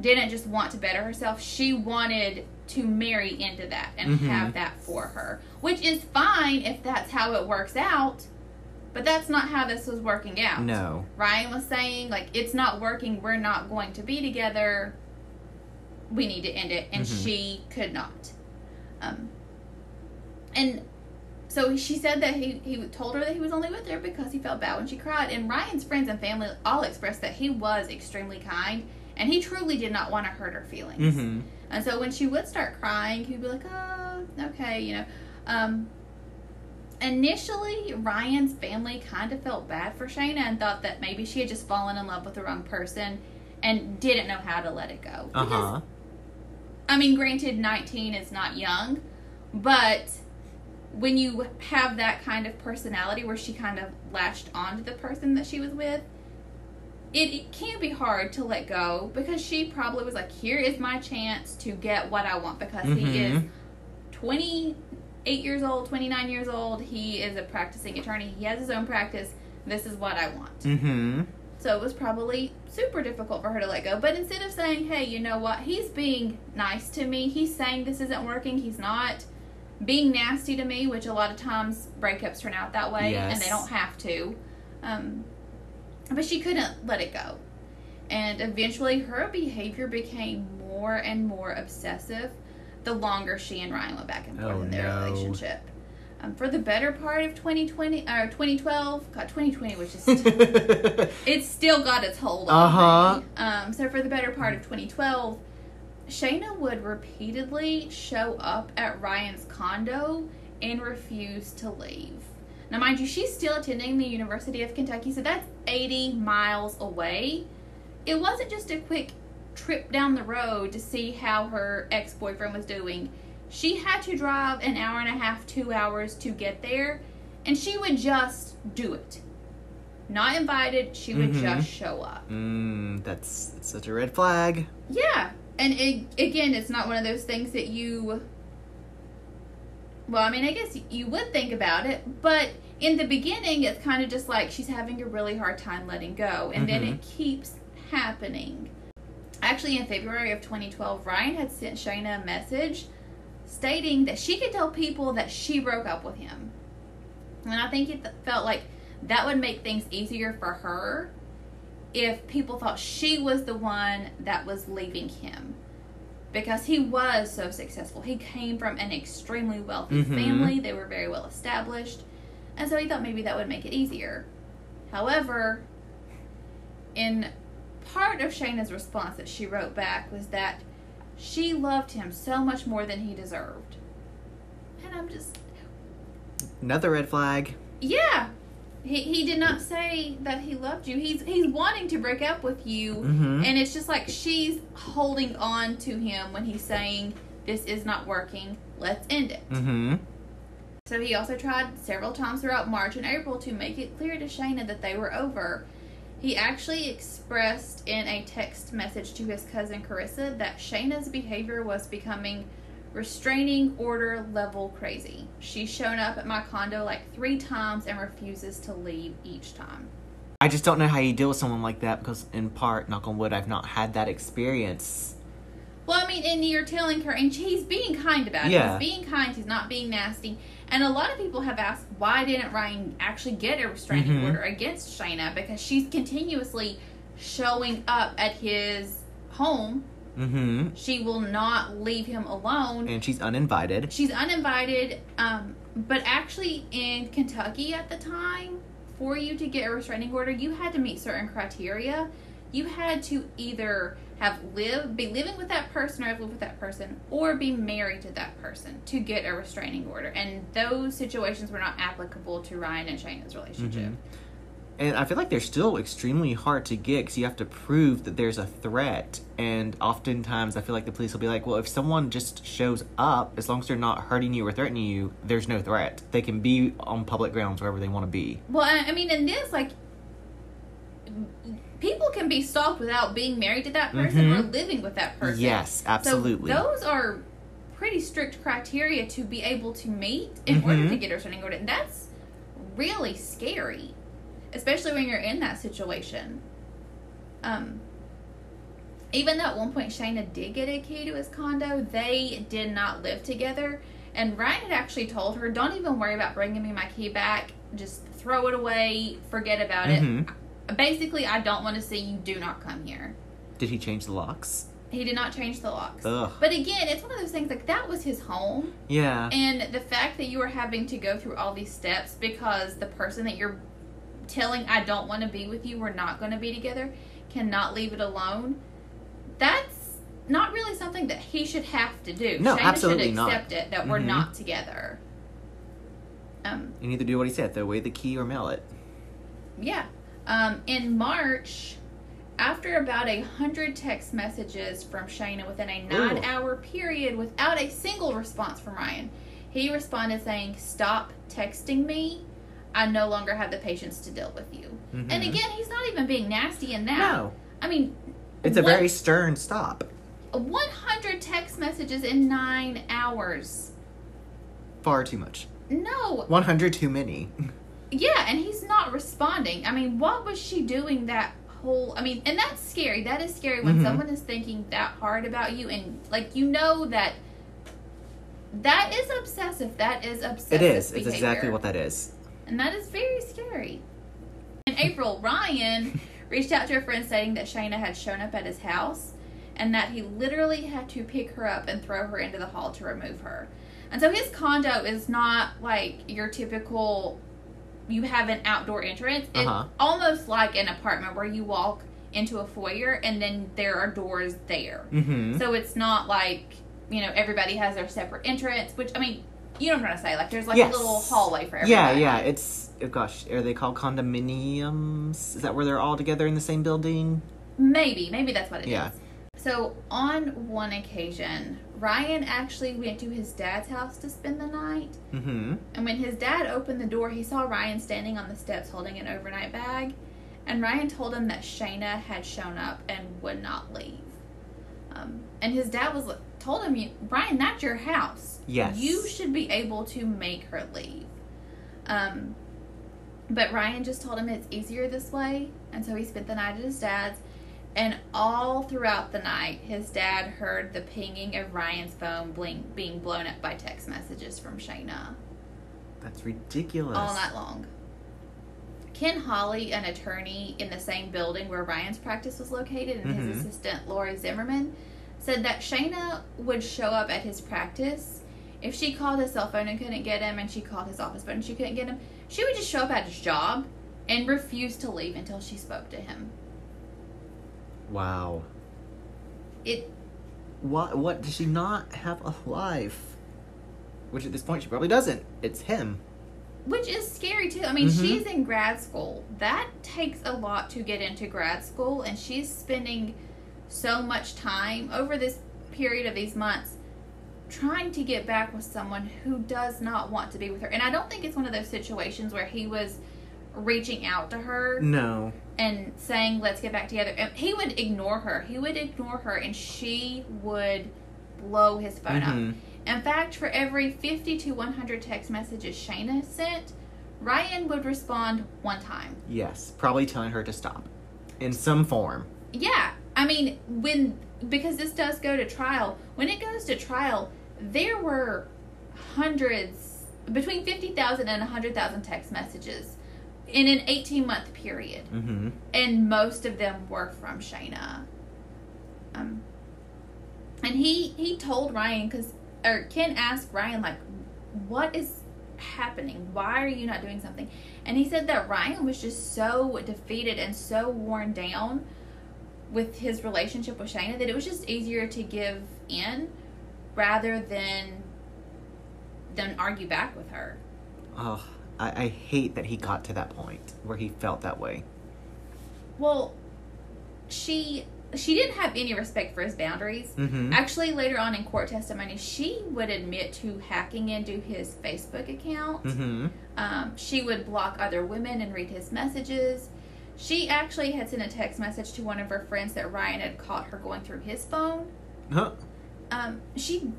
didn't just want to better herself. She wanted to marry into that and mm-hmm. have that for her, which is fine if that's how it works out, but that's not how this was working out. No. Ryan was saying, like, it's not working. We're not going to be together. We need to end it. And mm-hmm. she could not. Um, and... So she said that he, he told her that he was only with her because he felt bad when she cried. And Ryan's friends and family all expressed that he was extremely kind. And he truly did not want to hurt her feelings. Mm-hmm. And so when she would start crying, he'd be like, oh, okay, you know. Um, initially, Ryan's family kind of felt bad for Shayna and thought that maybe she had just fallen in love with the wrong person and didn't know how to let it go. Uh-huh. Because, I mean, granted, nineteen is not young, but... when you have that kind of personality where she kind of latched onto the person that she was with, it, it can be hard to let go because she probably was like, here is my chance to get what I want because mm-hmm. he is twenty-eight years old, twenty-nine years old. He is a practicing attorney. He has his own practice. This is what I want. Mm-hmm. So it was probably super difficult for her to let go. But instead of saying, hey, you know what? He's being nice to me. He's saying this isn't working. He's not being nasty to me, which a lot of times breakups turn out that way, yes. and they don't have to. Um, but she couldn't let it go. And eventually her behavior became more and more obsessive the longer she and Ryan went back and forth oh, in their no. relationship. Um, for the better part of twenty twenty, or twenty twelve, God, twenty twenty was just, it's still got its hold on uh-huh. me. Um, so for the better part of twenty twelve, Shayna would repeatedly show up at Ryan's condo and refuse to leave. Now, mind you, she's still attending the University of Kentucky, so that's eighty miles away. It wasn't just a quick trip down the road to see how her ex-boyfriend was doing. She had to drive an hour and a half, two hours to get there, and she would just do it. Not invited, she would mm-hmm. just show up. Mm, that's, that's such a red flag. Yeah. And, it, again, it's not one of those things that you, well, I mean, I guess you would think about it, but in the beginning, it's kind of just like she's having a really hard time letting go, and mm-hmm. then it keeps happening. Actually, in February of twenty twelve, Ryan had sent Shayna a message stating that she could tell people that she broke up with him. And I think it felt like that would make things easier for her if people thought she was the one that was leaving him, because he was so successful. He came from an extremely wealthy mm-hmm. family. They were very well established. And so he thought maybe that would make it easier. However, in part of Shayna's response that she wrote back was that she loved him so much more than he deserved. And I'm just... another red flag. Yeah. He he did not say that he loved you. He's he's wanting to break up with you, mm-hmm. and it's just like she's holding on to him when he's saying, this is not working, let's end it. Mm-hmm. So he also tried several times throughout March and April to make it clear to Shayna that they were over. He actually expressed in a text message to his cousin Carissa that Shayna's behavior was becoming restraining order level crazy. She's shown up at my condo like three times and refuses to leave each time. I just don't know how you deal with someone like that because, in part, knock on wood, I've not had that experience. Well, I mean, and you're telling her, and he's being kind about it. Yeah. He's being kind. He's not being nasty. And a lot of people have asked, why didn't Ryan actually get a restraining mm-hmm. order against Shayna? Because she's continuously showing up at his home. Mm-hmm. She will not leave him alone. And she's uninvited. She's uninvited. Um, but actually, in Kentucky at the time, for you to get a restraining order, you had to meet certain criteria. You had to either have lived, be living with that person or have lived with that person, or be married to that person to get a restraining order. And those situations were not applicable to Ryan and Shayna's relationship. Mm-hmm. And I feel like they're still extremely hard to get because you have to prove that there's a threat. And oftentimes I feel like the police will be like, well, if someone just shows up, as long as they're not hurting you or threatening you, there's no threat. They can be on public grounds wherever they want to be. Well, I mean, in this, like, people can be stalked without being married to that person mm-hmm. or living with that person. Yes, absolutely. So those are pretty strict criteria to be able to meet in mm-hmm. order to get a restraining order. And that's really scary. Especially when you're in that situation. Um, even though at one point Shayna did get a key to his condo, they did not live together. And Ryan had actually told her, don't even worry about bringing me my key back. Just throw it away. Forget about mm-hmm. it. Basically, I don't want to see you. Do not come here. Did he change the locks? He did not change the locks. Ugh. But again, it's one of those things, like, that was his home. Yeah. And the fact that you were having to go through all these steps because the person that you're telling, I don't want to be with you, we're not going to be together, cannot leave it alone. That's not really something that he should have to do. No, Shayna absolutely should accept not. It that mm-hmm. we're not together. Um, you need to do what he said, throw away the key or mail it. Yeah. Um, in March, after about a hundred text messages from Shayna within a nine Ooh. hour period without a single response from Ryan, he responded saying, stop texting me. I no longer have the patience to deal with you. Mm-hmm. And again, he's not even being nasty in that. No. I mean... It's a one, very stern stop. one hundred text messages in nine hours. Far too much. No. one hundred too many. Yeah, and he's not responding. I mean, what was she doing that whole... I mean, and that's scary. That is scary when mm-hmm. someone is thinking that hard about you. And, like, you know that... That is obsessive. That is obsessive It is. Behavior. It's exactly what that is. And that is very scary. In April, Ryan reached out to a friend stating that Shayna had shown up at his house and that he literally had to pick her up and throw her into the hall to remove her. And so his condo is not like your typical, you have an outdoor entrance. It's uh-huh. almost like an apartment where you walk into a foyer and then there are doors there. Mm-hmm. So it's not like, you know, everybody has their separate entrance, which, I mean... You know what I'm trying to say. Like, there's, like, yes. a little hallway for everybody. Yeah, yeah. It's, oh gosh, are they called condominiums? Is that where they're all together in the same building? Maybe. Maybe that's what it yeah. is. So, on one occasion, Ryan actually went to his dad's house to spend the night. Mm-hmm. And when his dad opened the door, he saw Ryan standing on the steps holding an overnight bag. And Ryan told him that Shayna had shown up and would not leave. Um, and his dad was like, told him, you, Brian, that's your house. Yes. You should be able to make her leave. Um, but Ryan just told him it's easier this way. And so he spent the night at his dad's. And all throughout the night, his dad heard the pinging of Ryan's phone bling, being blown up by text messages from Shayna. That's ridiculous. All night long. Ken Hawley, an attorney in the same building where Ryan's practice was located, and mm-hmm. his assistant, Lori Zimmerman, said that Shayna would show up at his practice. If she called his cell phone and couldn't get him, and she called his office phone and she couldn't get him, she would just show up at his job and refuse to leave until she spoke to him. Wow. It... What, what does she not have a life? Which at this point she probably doesn't. It's him. Which is scary, too. I mean, mm-hmm. she's in grad school. That takes a lot to get into grad school, and she's spending so much time over this period of these months trying to get back with someone who does not want to be with her. And I don't think it's one of those situations where he was reaching out to her. No. And saying, let's get back together. And he would ignore her. He would ignore her, and she would blow his phone mm-hmm. up. In fact, for every fifty to one hundred text messages Shayna sent, Ryan would respond one time. Yes, probably telling her to stop in some form. Yeah, I mean, when because this does go to trial. When it goes to trial, there were hundreds, between fifty thousand and one hundred thousand text messages in an eighteen-month period. Mm-hmm. And most of them were from Shayna. Um, and he, he told Ryan, because... or Ken asked Ryan, like, what is happening? Why are you not doing something? And he said that Ryan was just so defeated and so worn down with his relationship with Shayna that it was just easier to give in rather than than argue back with her. Oh, I, I hate that he got to that point where he felt that way. Well, she... she didn't have any respect for his boundaries. Mm-hmm. Actually, later on in court testimony, she would admit to hacking into his Facebook account. Mm-hmm. Um, she would block other women and read his messages. She actually had sent a text message to one of her friends that Ryan had caught her going through his phone. Huh. Um, she,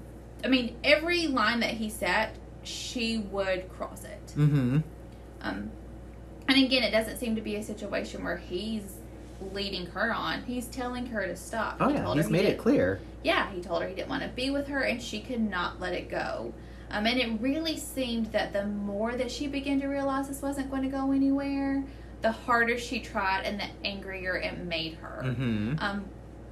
I mean, every line that he set, she would cross it. Mm-hmm. Um, and again, it doesn't seem to be a situation where he's leading her on. He's telling her to stop. Oh, he yeah, he's he made it clear. Yeah, he told her he didn't want to be with her, and she could not let it go. Um, and it really seemed that the more that she began to realize this wasn't going to go anywhere, the harder she tried and the angrier it made her. Mm-hmm. Um,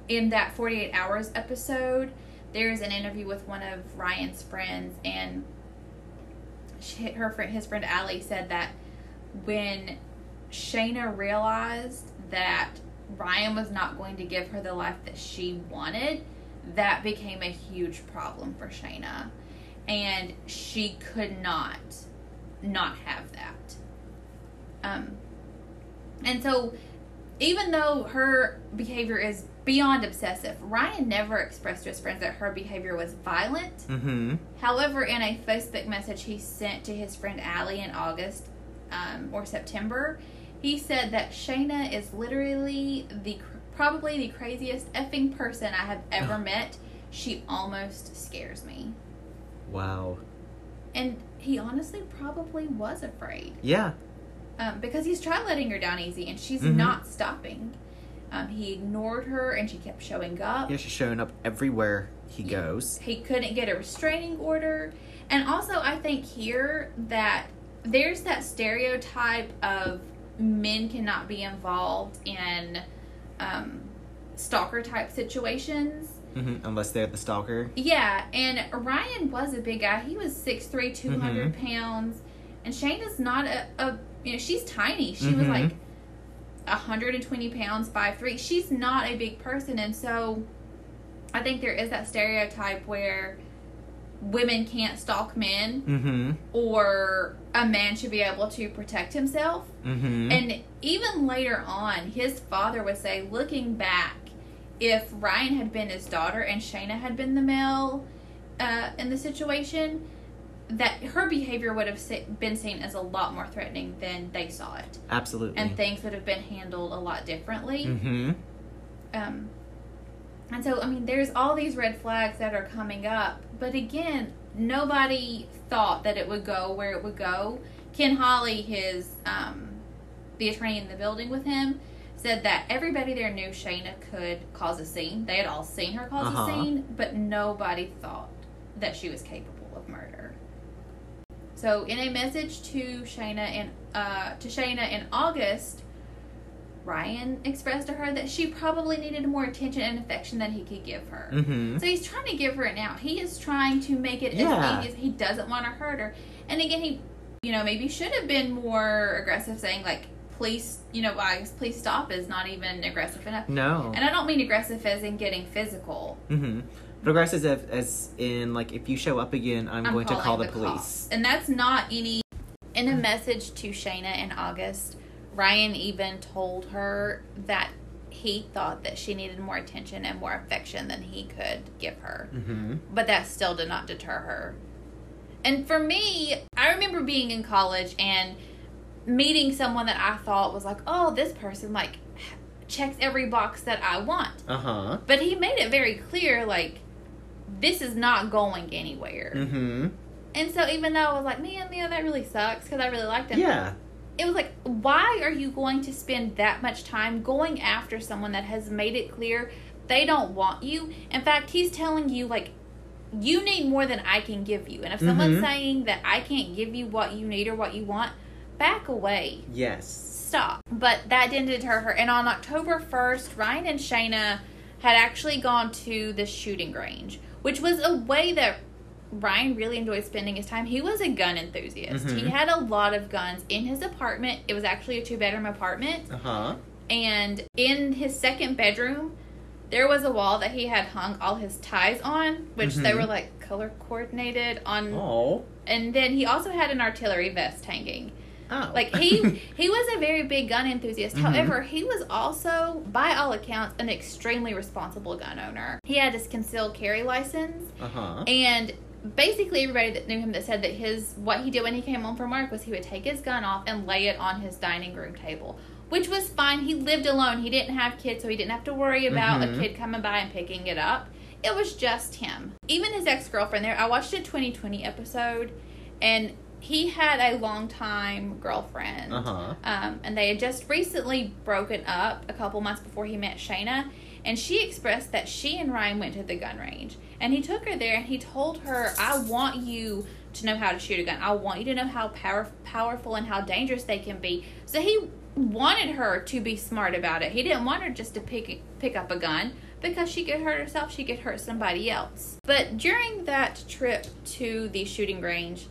in that forty-eight hours episode, there's an interview with one of Ryan's friends, and she, her friend, his friend Allie said that when Shayna realized that Ryan was not going to give her the life that she wanted, that became a huge problem for Shayna. And she could not not have that. Um, and so, even though her behavior is beyond obsessive, Ryan never expressed to his friends that her behavior was violent. Mm-hmm. However, in a Facebook message he sent to his friend Allie in August um, or September, he said that Shayna is literally the probably the craziest effing person I have ever met. She almost scares me. Wow. And he honestly probably was afraid. Yeah. Um, because he's tried letting her down easy, and she's mm-hmm. not stopping. Um, he ignored her, and she kept showing up. Yeah, she's showing up everywhere he goes. He, he couldn't get a restraining order. And also, I think here that there's that stereotype of men cannot be involved in um, stalker-type situations. Mm-hmm, unless they're the stalker. Yeah, and Ryan was a big guy. He was six three, two hundred mm-hmm. pounds. And Shayna's not a, a... You know, she's tiny. She mm-hmm. was like one hundred twenty pounds, five three. She's not a big person. And so I think there is that stereotype where women can't stalk men mm-hmm. or a man should be able to protect himself. Mm-hmm. And even later on, his father would say, looking back, if Ryan had been his daughter and Shayna had been the male uh, in the situation, that her behavior would have been seen as a lot more threatening than they saw it. Absolutely. And things would have been handled a lot differently. Mm-hmm. Um, and so, I mean, there's all these red flags that are coming up. But again, nobody thought that it would go where it would go. Ken Hawley, his um, the attorney in the building with him, said that everybody there knew Shayna could cause a scene. They had all seen her cause uh-huh. a scene, but nobody thought that she was capable of murder. So, in a message to Shayna in uh, to Shayna in August, Ryan expressed to her that she probably needed more attention and affection than he could give her. Mm-hmm. So he's trying to give her it now. He is trying to make it yeah. as easy as he doesn't want to hurt her. And again, he, you know, maybe should have been more aggressive, saying like, please, you know, guys, please stop is not even aggressive enough. No. And I don't mean aggressive as in getting physical. Mm-hmm. But aggressive as, as in like, if you show up again, I'm, I'm going to call the, the police. Cops. And that's not any... In a message to Shayna in August, Ryan even told her that he thought that she needed more attention and more affection than he could give her. Mm-hmm. But that still did not deter her. And for me, I remember being in college and meeting someone that I thought was like, oh, this person, like, checks every box that I want. Uh-huh. But he made it very clear, like, this is not going anywhere. Mm-hmm. And so even though I was like, man, you know, that really sucks because I really liked him. Yeah. It was like, why are you going to spend that much time going after someone that has made it clear they don't want you? In fact, he's telling you, like, you need more than I can give you. And if mm-hmm. someone's saying that I can't give you what you need or what you want, back away. Yes. Stop. But that didn't deter her. And on October first, Ryan and Shayna had actually gone to the shooting range, which was a way that Ryan really enjoyed spending his time. He was a gun enthusiast. Mm-hmm. He had a lot of guns in his apartment. It was actually a two-bedroom apartment. Uh-huh. And in his second bedroom, there was a wall that he had hung all his ties on, which mm-hmm. they were, like, color-coordinated on. Oh. And then he also had an artillery vest hanging. Oh. Like, he, he was a very big gun enthusiast. Mm-hmm. However, he was also, by all accounts, an extremely responsible gun owner. He had his concealed carry license. Uh-huh. And basically everybody that knew him that said that his what he did when he came home from work was he would take his gun off and lay it on his dining room table, which was fine. He lived alone. He didn't have kids, so he didn't have to worry about mm-hmm. a kid coming by and picking it up. It was just him. Even his ex-girlfriend there, I watched a twenty twenty episode, and he had a long-time girlfriend, uh-huh. um, and they had just recently broken up a couple months before he met Shayna, and she expressed that she and Ryan went to the gun range. And he took her there and he told her, I want you to know how to shoot a gun. I want you to know how power, powerful and how dangerous they can be. So he wanted her to be smart about it. He didn't want her just to pick pick up a gun because she could hurt herself. She could hurt somebody else. But during that trip to the shooting range,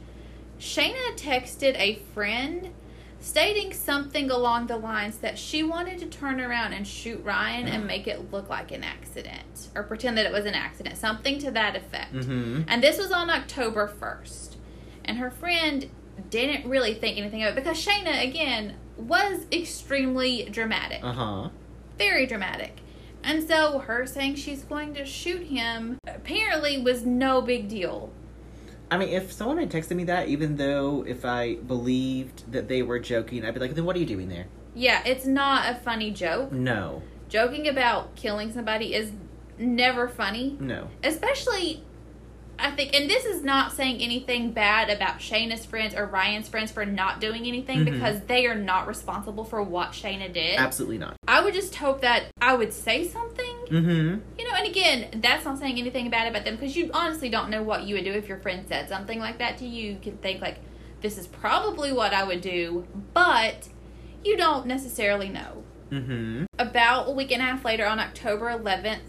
Shayna texted a friend stating something along the lines that she wanted to turn around and shoot Ryan and make it look like an accident or pretend that it was an accident, something to that effect. Mm-hmm. And this was on October first. And her friend didn't really think anything of it because Shayna, again, was extremely dramatic. Uh-huh. Very dramatic. And so her saying she's going to shoot him apparently was no big deal. I mean, if someone had texted me that, even though if I believed that they were joking, I'd be like, then what are you doing there? Yeah, it's not a funny joke. No. Joking about killing somebody is never funny. No. Especially, I think, and this is not saying anything bad about Shayna's friends or Ryan's friends for not doing anything mm-hmm. because they are not responsible for what Shayna did. Absolutely not. I would just hope that I would say something. Mm-hmm. You know, and again, that's not saying anything bad about them because you honestly don't know what you would do if your friend said something like that to you. You can think, like, this is probably what I would do, but you don't necessarily know. Mm-hmm. About a week and a half later, on October eleventh,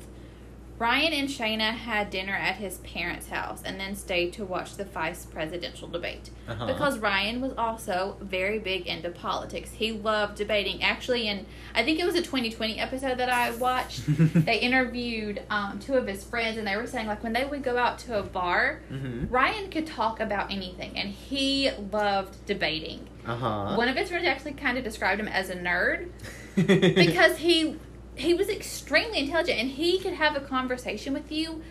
Ryan and Shayna had dinner at his parents' house and then stayed to watch the vice presidential debate. Uh-huh. Because Ryan was also very big into politics. He loved debating. Actually, in I think it was a twenty twenty episode that I watched, they interviewed um, two of his friends, and they were saying, like, when they would go out to a bar, mm-hmm. Ryan could talk about anything, and he loved debating. Uh-huh. One of his friends actually kind of described him as a nerd because he... He was extremely intelligent, and he could have a conversation with you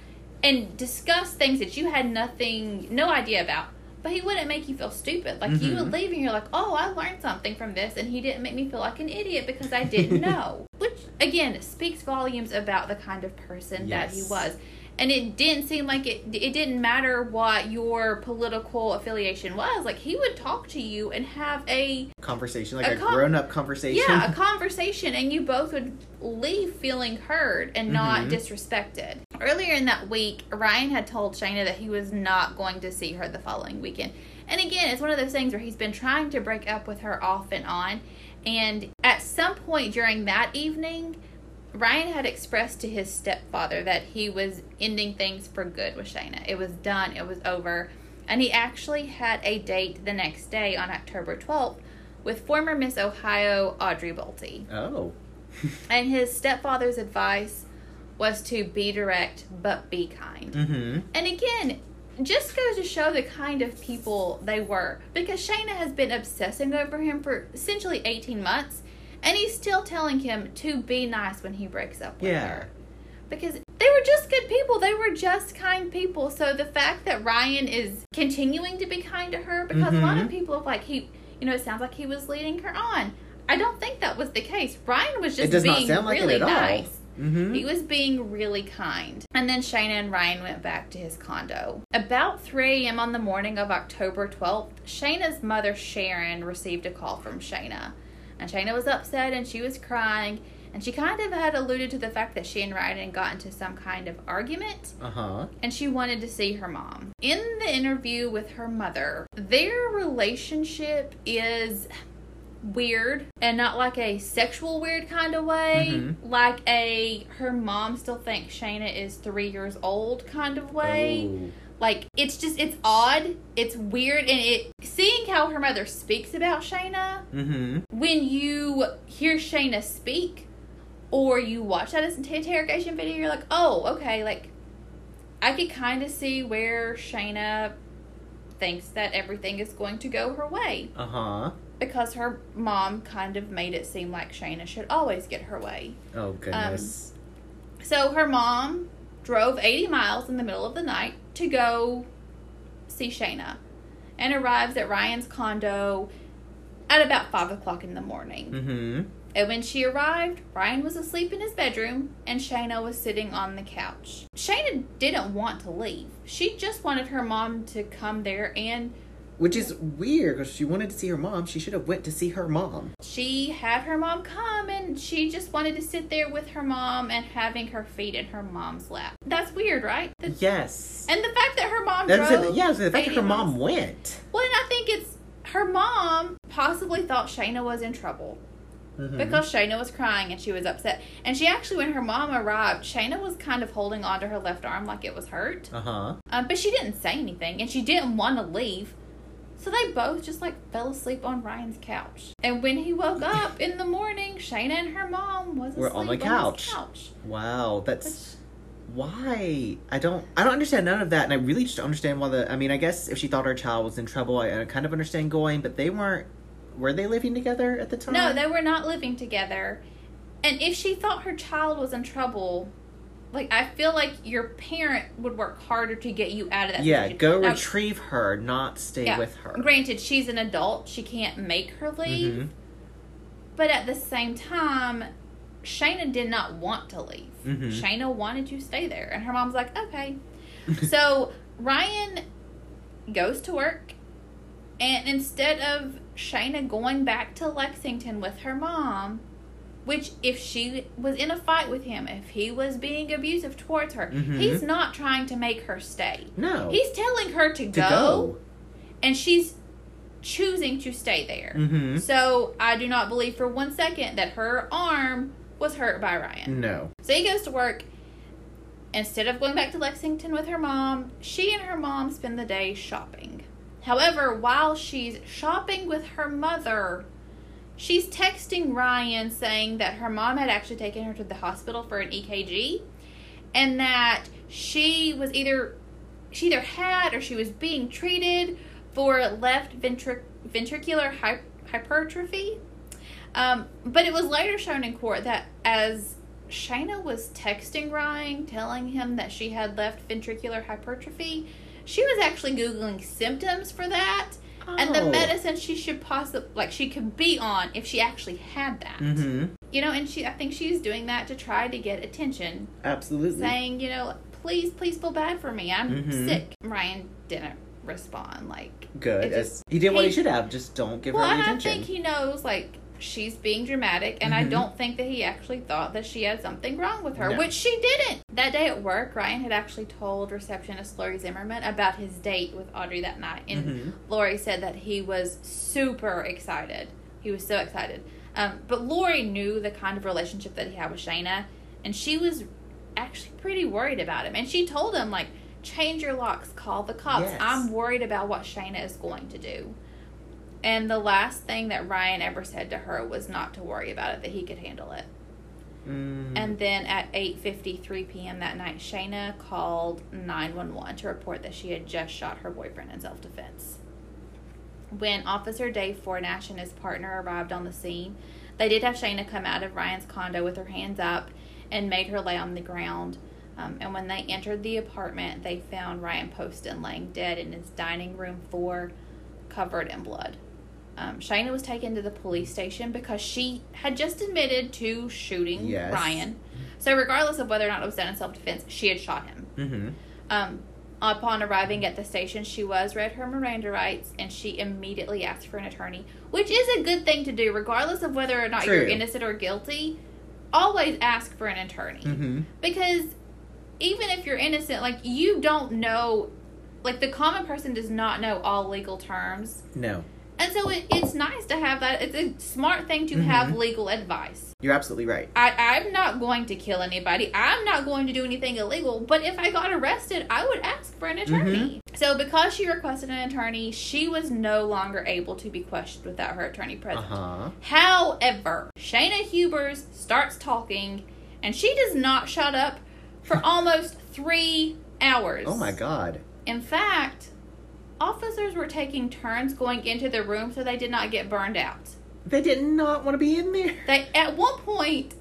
and discuss things that you had nothing, no idea about. But he wouldn't make you feel stupid. Like, mm-hmm. you would leave, and you're like, oh, I learned something from this, and he didn't make me feel like an idiot because I didn't know. Which, again, speaks volumes about the kind of person yes. that he was. And it didn't seem like it, it didn't matter what your political affiliation was. Like, he would talk to you and have a... Conversation, like a, a com- grown-up conversation. Yeah, a conversation, and you both would leave feeling heard and not mm-hmm. disrespected. Earlier in that week, Ryan had told Shayna that he was not going to see her the following weekend. And again, it's one of those things where he's been trying to break up with her off and on. And at some point during that evening... Ryan had expressed to his stepfather that he was ending things for good with Shayna. It was done. It was over. And he actually had a date the next day on October twelfth with former Miss Ohio Audrey Bolte. Oh. And his stepfather's advice was to be direct but be kind. Mm-hmm. And again, just goes to show the kind of people they were, because Shayna has been obsessing over him for essentially eighteen months, and he's still telling him to be nice when he breaks up with yeah. her. Because they were just good people. They were just kind people. So the fact that Ryan is continuing to be kind to her, because mm-hmm. a lot of people have, like, he, you know, it sounds like he was leading her on. I don't think that was the case. Ryan was just being really nice. Mm-hmm. He was being really kind. And then Shayna and Ryan went back to his condo. About three a.m. on the morning of October twelfth, Shayna's mother, Sharon, received a call from Shayna. And Shayna was upset and she was crying. And she kind of had alluded to the fact that she and Ryan got into some kind of argument. Uh-huh. And she wanted to see her mom. In the interview with her mother, their relationship is weird, and not like a sexual weird kind of way, mm-hmm. like a her mom still thinks Shayna is three years old kind of way. Ooh. Like, it's just, it's odd, it's weird, and it seeing how her mother speaks about Shayna, mm-hmm. when you hear Shayna speak or you watch that interrogation video, you're like, oh, okay, like, I could kind of see where Shayna thinks that everything is going to go her way. Uh-huh. Because her mom kind of made it seem like Shayna should always get her way. Oh, goodness. Um, so her mom drove eighty miles in the middle of the night to go see Shayna, and arrives at Ryan's condo at about five o'clock in the morning. Mm-hmm. And when she arrived, Ryan was asleep in his bedroom, and Shayna was sitting on the couch. Shayna didn't want to leave. She just wanted her mom to come there and... Which is weird, because she wanted to see her mom. She should have went to see her mom. She had her mom come, and she just wanted to sit there with her mom and having her feet in her mom's lap. That's weird, right? The, yes. And the fact that her mom That's drove... It, yeah, so the fact that her mom was, went. Well, and I think it's... Her mom possibly thought Shayna was in trouble. Mm-hmm. Because Shayna was crying, and she was upset. And she actually, when her mom arrived, Shayna was kind of holding onto her left arm like it was hurt. Uh-huh. Um, but she didn't say anything, and she didn't want to leave. So they both just, like, fell asleep on Ryan's couch. And when he woke up in the morning, Shayna and her mom was We're asleep on, the couch. on his couch. Wow, that's... Which, why? I don't I don't understand none of that, and I really just don't understand why the... I mean, I guess if she thought her child was in trouble, I, I kind of understand going, but they weren't... Were they living together at the time? No, they were not living together. And if she thought her child was in trouble... Like, I feel like your parent would work harder to get you out of that yeah, situation. Yeah, go now, retrieve her, not stay yeah, with her. Granted, she's an adult. She can't make her leave. Mm-hmm. But at the same time, Shayna did not want to leave. Mm-hmm. Shayna wanted you to stay there. And her mom's like, okay. So, Ryan goes to work. And instead of Shayna going back to Lexington with her mom... Which, if she was in a fight with him, if he was being abusive towards her, mm-hmm. he's not trying to make her stay. No. He's telling her to, to go, go, and she's choosing to stay there. Mm-hmm. So, I do not believe for one second that her arm was hurt by Ryan. No. So, he goes to work. Instead of going back to Lexington with her mom, she and her mom spend the day shopping. However, while she's shopping with her mother... She's texting Ryan saying that her mom had actually taken her to the hospital for an E K G, and that she was either she either had or she was being treated for left ventric- ventricular hy- hypertrophy. Um, but it was later shown in court that as Shayna was texting Ryan, telling him that she had left ventricular hypertrophy, she was actually Googling symptoms for that. Oh. And the medicine she should possibly, like, she could be on if she actually had that. Mm-hmm. You know, and she, I think she's doing that to try to get attention. Absolutely. Saying, you know, please, please feel bad for me. I'm mm-hmm. sick. Ryan didn't respond. Like, good. Just, he did what he, he should have. Just don't give well, her any attention. Well, I think he knows, like, she's being dramatic. And mm-hmm. I don't think that he actually thought that she had something wrong with her, no. which she didn't. That day at work, Ryan had actually told receptionist Lori Zimmerman about his date with Audrey that night. And mm-hmm. Lori said that he was super excited. He was so excited. Um, but Lori knew the kind of relationship that he had with Shayna. And she was actually pretty worried about him. And she told him, like, change your locks, call the cops. Yes. I'm worried about what Shayna is going to do. And the last thing that Ryan ever said to her was not to worry about it, that he could handle it. Mm. And then at eight fifty-three p.m. that night, Shayna called nine one one to report that she had just shot her boyfriend in self-defense. When Officer Dave Fornash and his partner arrived on the scene, they did have Shayna come out of Ryan's condo with her hands up and made her lay on the ground. Um, and when they entered the apartment, they found Ryan Poston laying dead in his dining room floor, covered in blood. Um, Shayna was taken to the police station because she had just admitted to shooting yes. Ryan. So regardless of whether or not it was done in self-defense, she had shot him. Mm-hmm. Um, upon arriving at the station, she was read her Miranda rights, and she immediately asked for an attorney, which is a good thing to do, regardless of whether or not True. You're innocent or guilty. Always ask for an attorney. Mm-hmm. Because even if you're innocent, like, you don't know, like, the common person does not know all legal terms. No. And so it, it's nice to have that. It's a smart thing to mm-hmm. have legal advice. You're absolutely right. I, I'm not going to kill anybody. I'm not going to do anything illegal. But if I got arrested, I would ask for an attorney. Mm-hmm. So because she requested an attorney, she was no longer able to be questioned without her attorney present. Uh-huh. However, Shayna Hubers starts talking, and she does not shut up for almost three hours. Oh, my God. In fact, officers were taking turns going into the room so they did not get burned out. They did not want to be in there. They, at one point,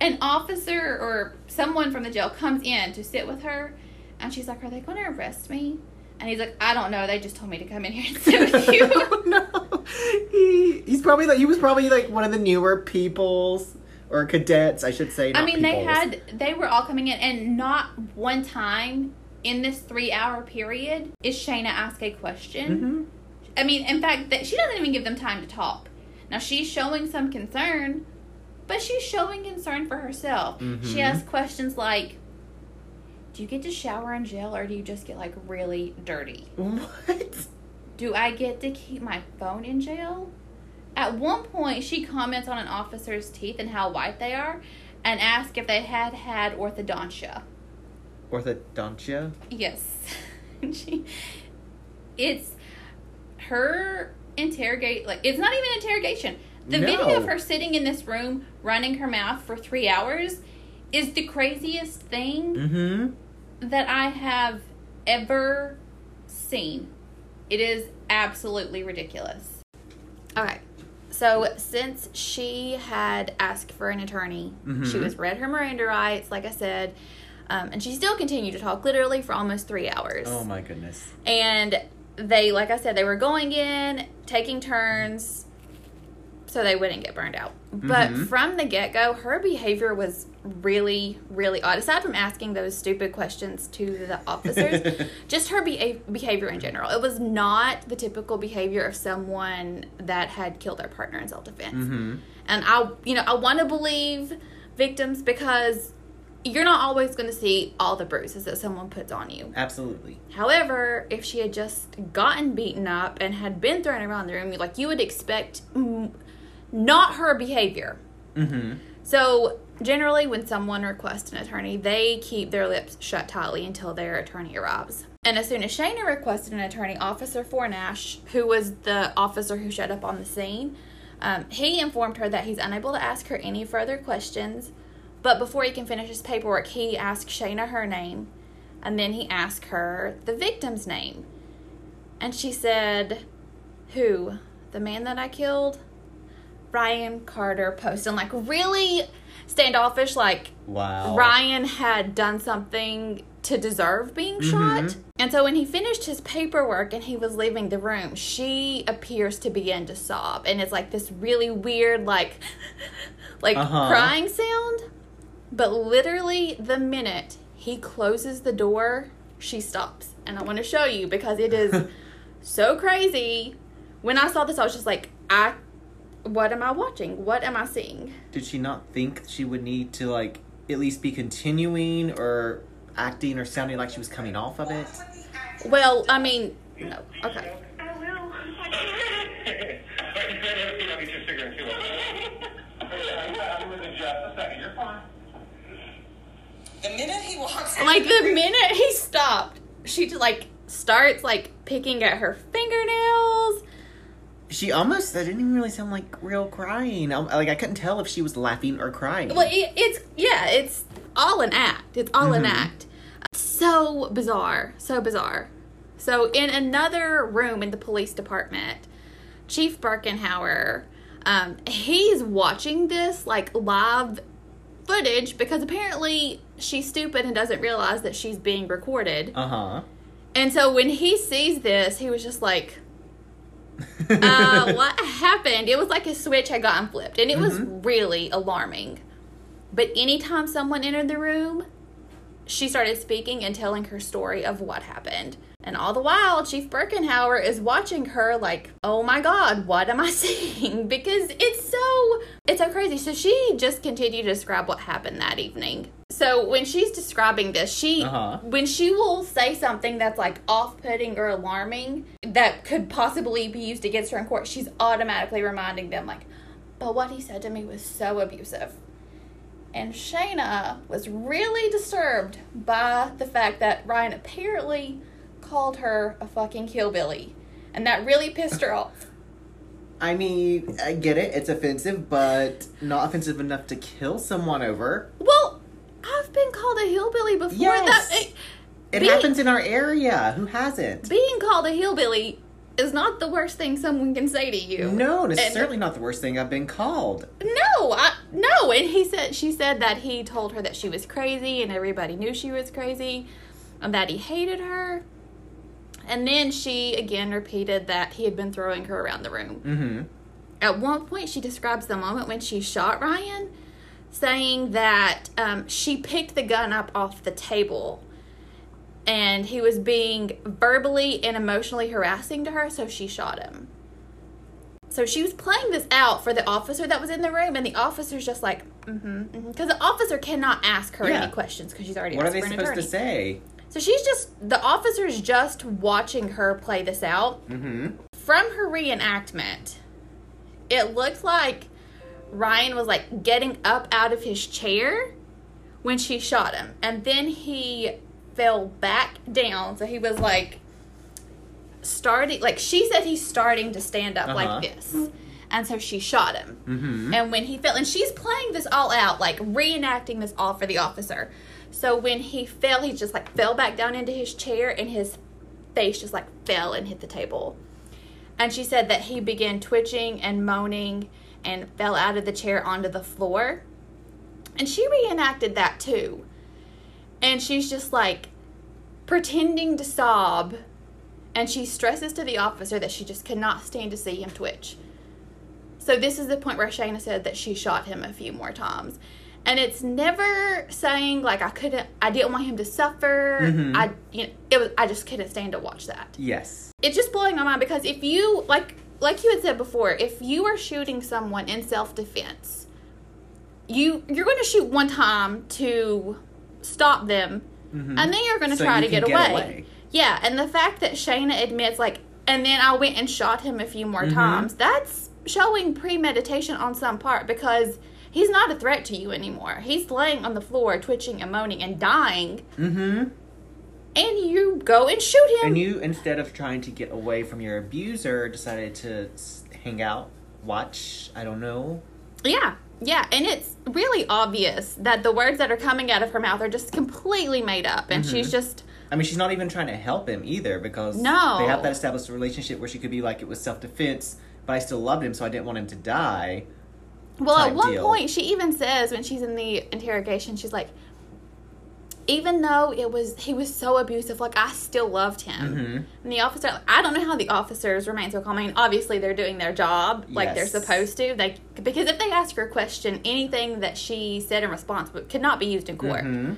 an officer or someone from the jail comes in to sit with her, and she's like, "Are they going to arrest me?" And he's like, "I don't know. They just told me to come in here and sit with you." Oh, no, he he's probably like he was probably like one of the newer peoples or cadets, I should say. Not I mean, peoples. they had they were all coming in, and not one time in this three-hour period is Shayna ask a question. Mm-hmm. I mean, in fact, that she doesn't even give them time to talk. Now, she's showing some concern, but she's showing concern for herself. Mm-hmm. She asks questions like, "Do you get to shower in jail, or do you just get, like, really dirty?" What? "Do I get to keep my phone in jail?" At one point, she comments on an officer's teeth and how white they are and asks if they had had orthodontia. Orthodontia? Yes. she, it's her interrogate, like, it's not even interrogation. The no. video of her sitting in this room running her mouth for three hours is the craziest thing mm-hmm. that I have ever seen. It is absolutely ridiculous. Okay. So, since she had asked for an attorney, mm-hmm. she was read her Miranda rights, like I said. Um, and she still continued to talk literally for almost three hours. Oh, my goodness. And they, like I said, they were going in, taking turns, so they wouldn't get burned out. Mm-hmm. But from the get-go, her behavior was really, really odd. Aside from asking those stupid questions to the officers, just her be- behavior in general. It was not the typical behavior of someone that had killed their partner in self-defense. Mm-hmm. And I, you know, I want to believe victims because you're not always going to see all the bruises that someone puts on you. Absolutely. However, if she had just gotten beaten up and had been thrown around the room, like, you would expect mm, not her behavior. Mm-hmm. So, generally, when someone requests an attorney, they keep their lips shut tightly until their attorney arrives. And as soon as Shayna requested an attorney, Officer Fornash, who was the officer who showed up on the scene, um, he informed her that he's unable to ask her any further questions. But before he can finish his paperwork, he asked Shayna her name, and then he asked her the victim's name. And she said, "Who? The man that I killed? Ryan Carter Poston." Like, really standoffish, like, wow. Ryan had done something to deserve being mm-hmm. shot. And so when he finished his paperwork and he was leaving the room, she appears to begin to sob. And it's like this really weird, like, like uh-huh. crying sound. But literally, the minute he closes the door, she stops. And I want to show you because it is so crazy. When I saw this, I was just like, I, what am I watching? What am I seeing? Did she not think she would need to, like, at least be continuing or acting or sounding like she was coming off of it? Well, I mean, no. Okay. I will. I'm with you just a second. You're fine. The minute he walks out. Like, the minute he stopped, she, like, starts, like, picking at her fingernails, She almost, that didn't even really sound like real crying. I, like, I couldn't tell if she was laughing or crying. Well, it, it's, yeah, it's all an act. It's all mm-hmm. an act. So bizarre. So bizarre. So in another room in the police department, Chief Birkenhauer, um, he's watching this, like, live footage because apparently she's stupid and doesn't realize that she's being recorded. Uh-huh. And so when he sees this, he was just like, uh, what happened? It was like a switch had gotten flipped, and it mm-hmm. was really alarming. But anytime someone entered the room, she started speaking and telling her story of what happened. And all the while, Chief Birkenhauer is watching her like, oh my God, what am I seeing? Because it's so, it's so crazy. So she just continued to describe what happened that evening. So when she's describing this, she, uh-huh. when she will say something that's like off-putting or alarming that could possibly be used against her in court, she's automatically reminding them like, but what he said to me was so abusive. And Shayna was really disturbed by the fact that Ryan apparently called her a fucking hillbilly, and that really pissed her off. I mean, I get it, it's offensive, but not offensive enough to kill someone over. Well, I've been called a hillbilly before. Yes. That, it it being, happens in our area. Who hasn't? Being called a hillbilly is not the worst thing someone can say to you. No, it's and, certainly not the worst thing I've been called. No, I, no, and he said, she said that he told her that she was crazy, and everybody knew she was crazy, and that he hated her. And then she, again, repeated that he had been throwing her around the room. Mm-hmm. At one point, she describes the moment when she shot Ryan, saying that um, she picked the gun up off the table. And he was being verbally and emotionally harassing to her, so she shot him. So she was playing this out for the officer that was in the room, and the officer's just like, mm-hmm, mm-hmm. Because the officer cannot ask her yeah. any questions, because she's already what asked for an attorney. What are they supposed to say? So she's just, the officer's just watching her play this out. Mm-hmm. From her reenactment, it looked like Ryan was like getting up out of his chair when she shot him. And then he fell back down. So he was like starting, like she said he's starting to stand up uh-huh. like this. And so she shot him. Mm-hmm. And when he fell, and she's playing this all out, like reenacting this all for the officer. So when he fell, he just, like, fell back down into his chair, and his face just, like, fell and hit the table. And she said that he began twitching and moaning and fell out of the chair onto the floor. And she reenacted that, too. And she's just, like, pretending to sob. And she stresses to the officer that she just could not stand to see him twitch. So this is the point where Shayna said that she shot him a few more times. And it's never saying, like, I couldn't, I didn't want him to suffer. Mm-hmm. I, you know, it was, I just couldn't stand to watch that. Yes. It's just blowing my mind because if you, like, like you had said before, if you are shooting someone in self-defense, you, you're going to shoot one time to stop them, mm-hmm. and then you're going to so try to get, get away. away. Yeah, and the fact that Shayna admits, like, and then I went and shot him a few more mm-hmm. times, that's showing premeditation on some part because he's not a threat to you anymore. He's laying on the floor, twitching and moaning and dying. Mm-hmm. And you go and shoot him. And you, instead of trying to get away from your abuser, decided to hang out, watch, I don't know. Yeah, yeah. And it's really obvious that the words that are coming out of her mouth are just completely made up. And mm-hmm. she's just... I mean, she's not even trying to help him either because no. they have that established relationship where she could be like, it was self-defense, but I still loved him, so I didn't want him to die. Well, at one deal. point, she even says when she's in the interrogation, she's like, even though it was he was so abusive, like, I still loved him. Mm-hmm. And the officer, I don't know how the officers remain so calm. I mean, obviously, they're doing their job like yes. they're supposed to. They, because if they ask her a question, anything that she said in response could not be used in court. Mm-hmm.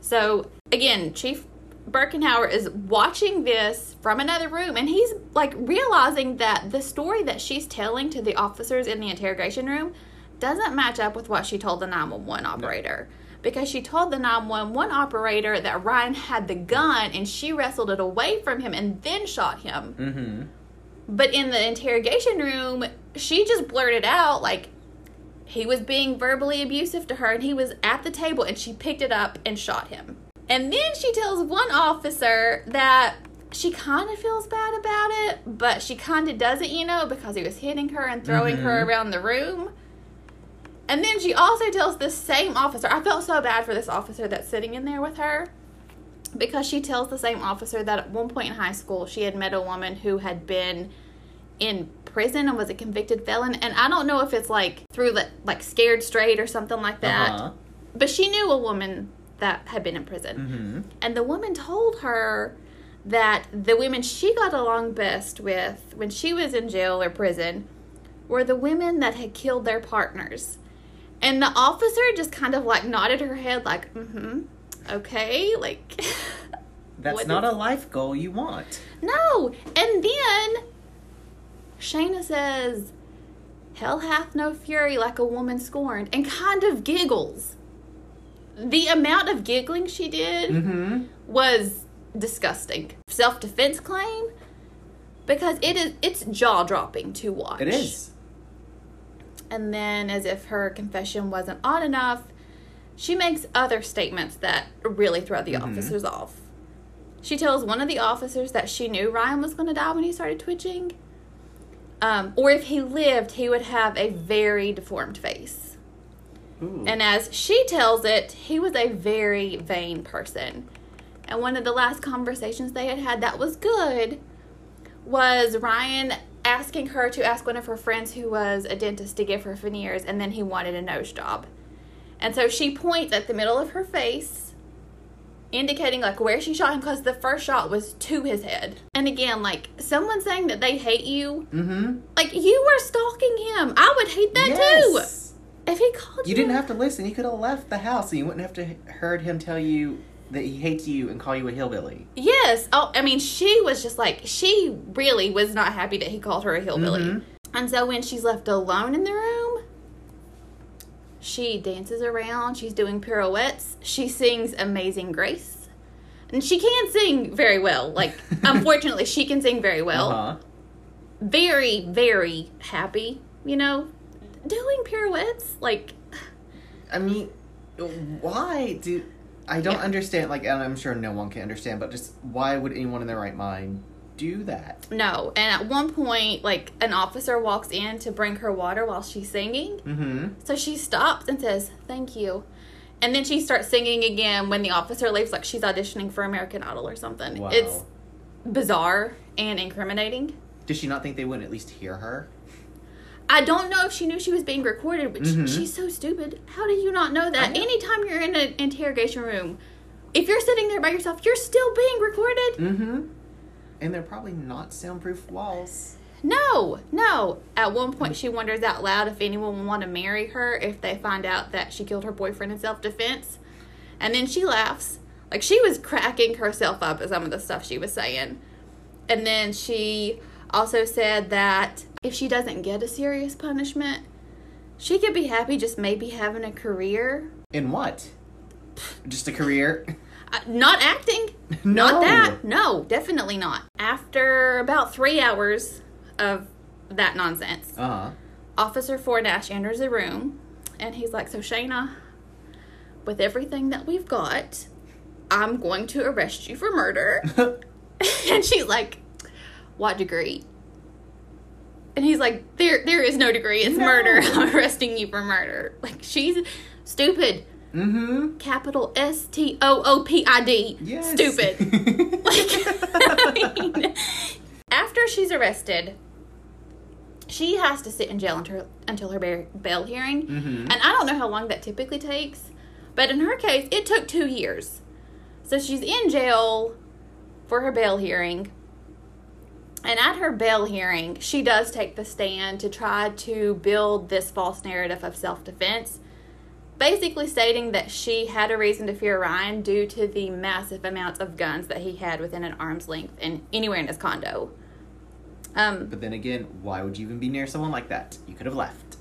So, again, Chief Birkenhauer is watching this from another room, and he's, like, realizing that the story that she's telling to the officers in the interrogation room doesn't match up with what she told the nine one one operator. No. Because she told the nine one one operator that Ryan had the gun and she wrestled it away from him and then shot him. Mm-hmm. But in the interrogation room, she just blurted out, like, he was being verbally abusive to her and he was at the table and she picked it up and shot him. And then she tells one officer that she kind of feels bad about it, but she kind of doesn't, you know, because he was hitting her and throwing mm-hmm. her around the room. And then she also tells this same officer, I felt so bad for this officer that's sitting in there with her, because she tells the same officer that at one point in high school, she had met a woman who had been in prison and was a convicted felon. And I don't know if it's like through the, like Scared Straight or something like that, uh-huh. but she knew a woman that had been in prison. Mm-hmm. And the woman told her that the women she got along best with when she was in jail or prison were the women that had killed their partners. And the officer just kind of like nodded her head like, mm-hmm, okay, like... That's not a life goal you want. No. And then Shayna says, hell hath no fury like a woman scorned, and kind of giggles. The amount of giggling she did mm-hmm. was... disgusting. Self-defense claim, because it is it's jaw-dropping to watch. It is. And then, as if her confession wasn't odd enough, she makes other statements that really throw the mm-hmm. officers off. She tells one of the officers that she knew Ryan was going to die when he started twitching, um, or if he lived, he would have a very deformed face. Ooh. And as she tells it, he was a very vain person. And one of the last conversations they had had that was good was Ryan asking her to ask one of her friends who was a dentist to give her veneers, and then he wanted a nose job. And so she points at the middle of her face, indicating like where she shot him, because the first shot was to his head. And again, like someone saying that they hate you, mm-hmm. like you were stalking him. I would hate that yes. too. If he called you. You didn't have to listen. You could have left the house and you wouldn't have to heard him tell you that he hates you and call you a hillbilly. Yes. Oh, I mean, she was just like, she really was not happy that he called her a hillbilly. Mm-hmm. And so when she's left alone in the room, she dances around. She's doing pirouettes. She sings Amazing Grace. And she can sing very well. Like, unfortunately, she can sing very well. Uh-huh. Very, very happy, you know? Doing pirouettes, like... I mean, why do... I don't yeah. understand, like, and I'm sure no one can understand, but just why would anyone in their right mind do that? No. And at one point, like, an officer walks in to bring her water while she's singing. Mm-hmm. So she stops and says, thank you. And then she starts singing again when the officer leaves, like she's auditioning for American Idol or something. Wow. It's bizarre and incriminating. Does she not think they wouldn't at least hear her? I don't know if she knew she was being recorded, but mm-hmm. she's so stupid. How do you not know that? Know. Anytime you're in an interrogation room, if you're sitting there by yourself, you're still being recorded. Mm-hmm. And they're probably not soundproof walls. No, no. At one point, she wonders out loud if anyone will want to marry her if they find out that she killed her boyfriend in self-defense. And then she laughs. Like, she was cracking herself up at some of the stuff she was saying. And then she... also said that if she doesn't get a serious punishment, she could be happy just maybe having a career. In what? Just a career? Uh, not acting. No. Not that. No, definitely not. After about three hours of that nonsense, uh-huh. Officer Fornash enters the room, and he's like, so Shayna, with everything that we've got, I'm going to arrest you for murder. And she's like... what degree? And he's like, there there is no degree. It's no. murder. I'm arresting you for murder. Like, she's stupid. Mm-hmm. Capital S T O O P I D. Yes. Stupid. Like, I mean, after she's arrested, she has to sit in jail until, until her bail hearing. Mm-hmm. And I don't know how long that typically takes, but in her case, it took two years. So she's in jail for her bail hearing. And at her bail hearing, she does take the stand to try to build this false narrative of self-defense, basically stating that she had a reason to fear Ryan due to the massive amounts of guns that he had within an arm's length and anywhere in his condo. Um, but then again, why would you even be near someone like that? You could have left.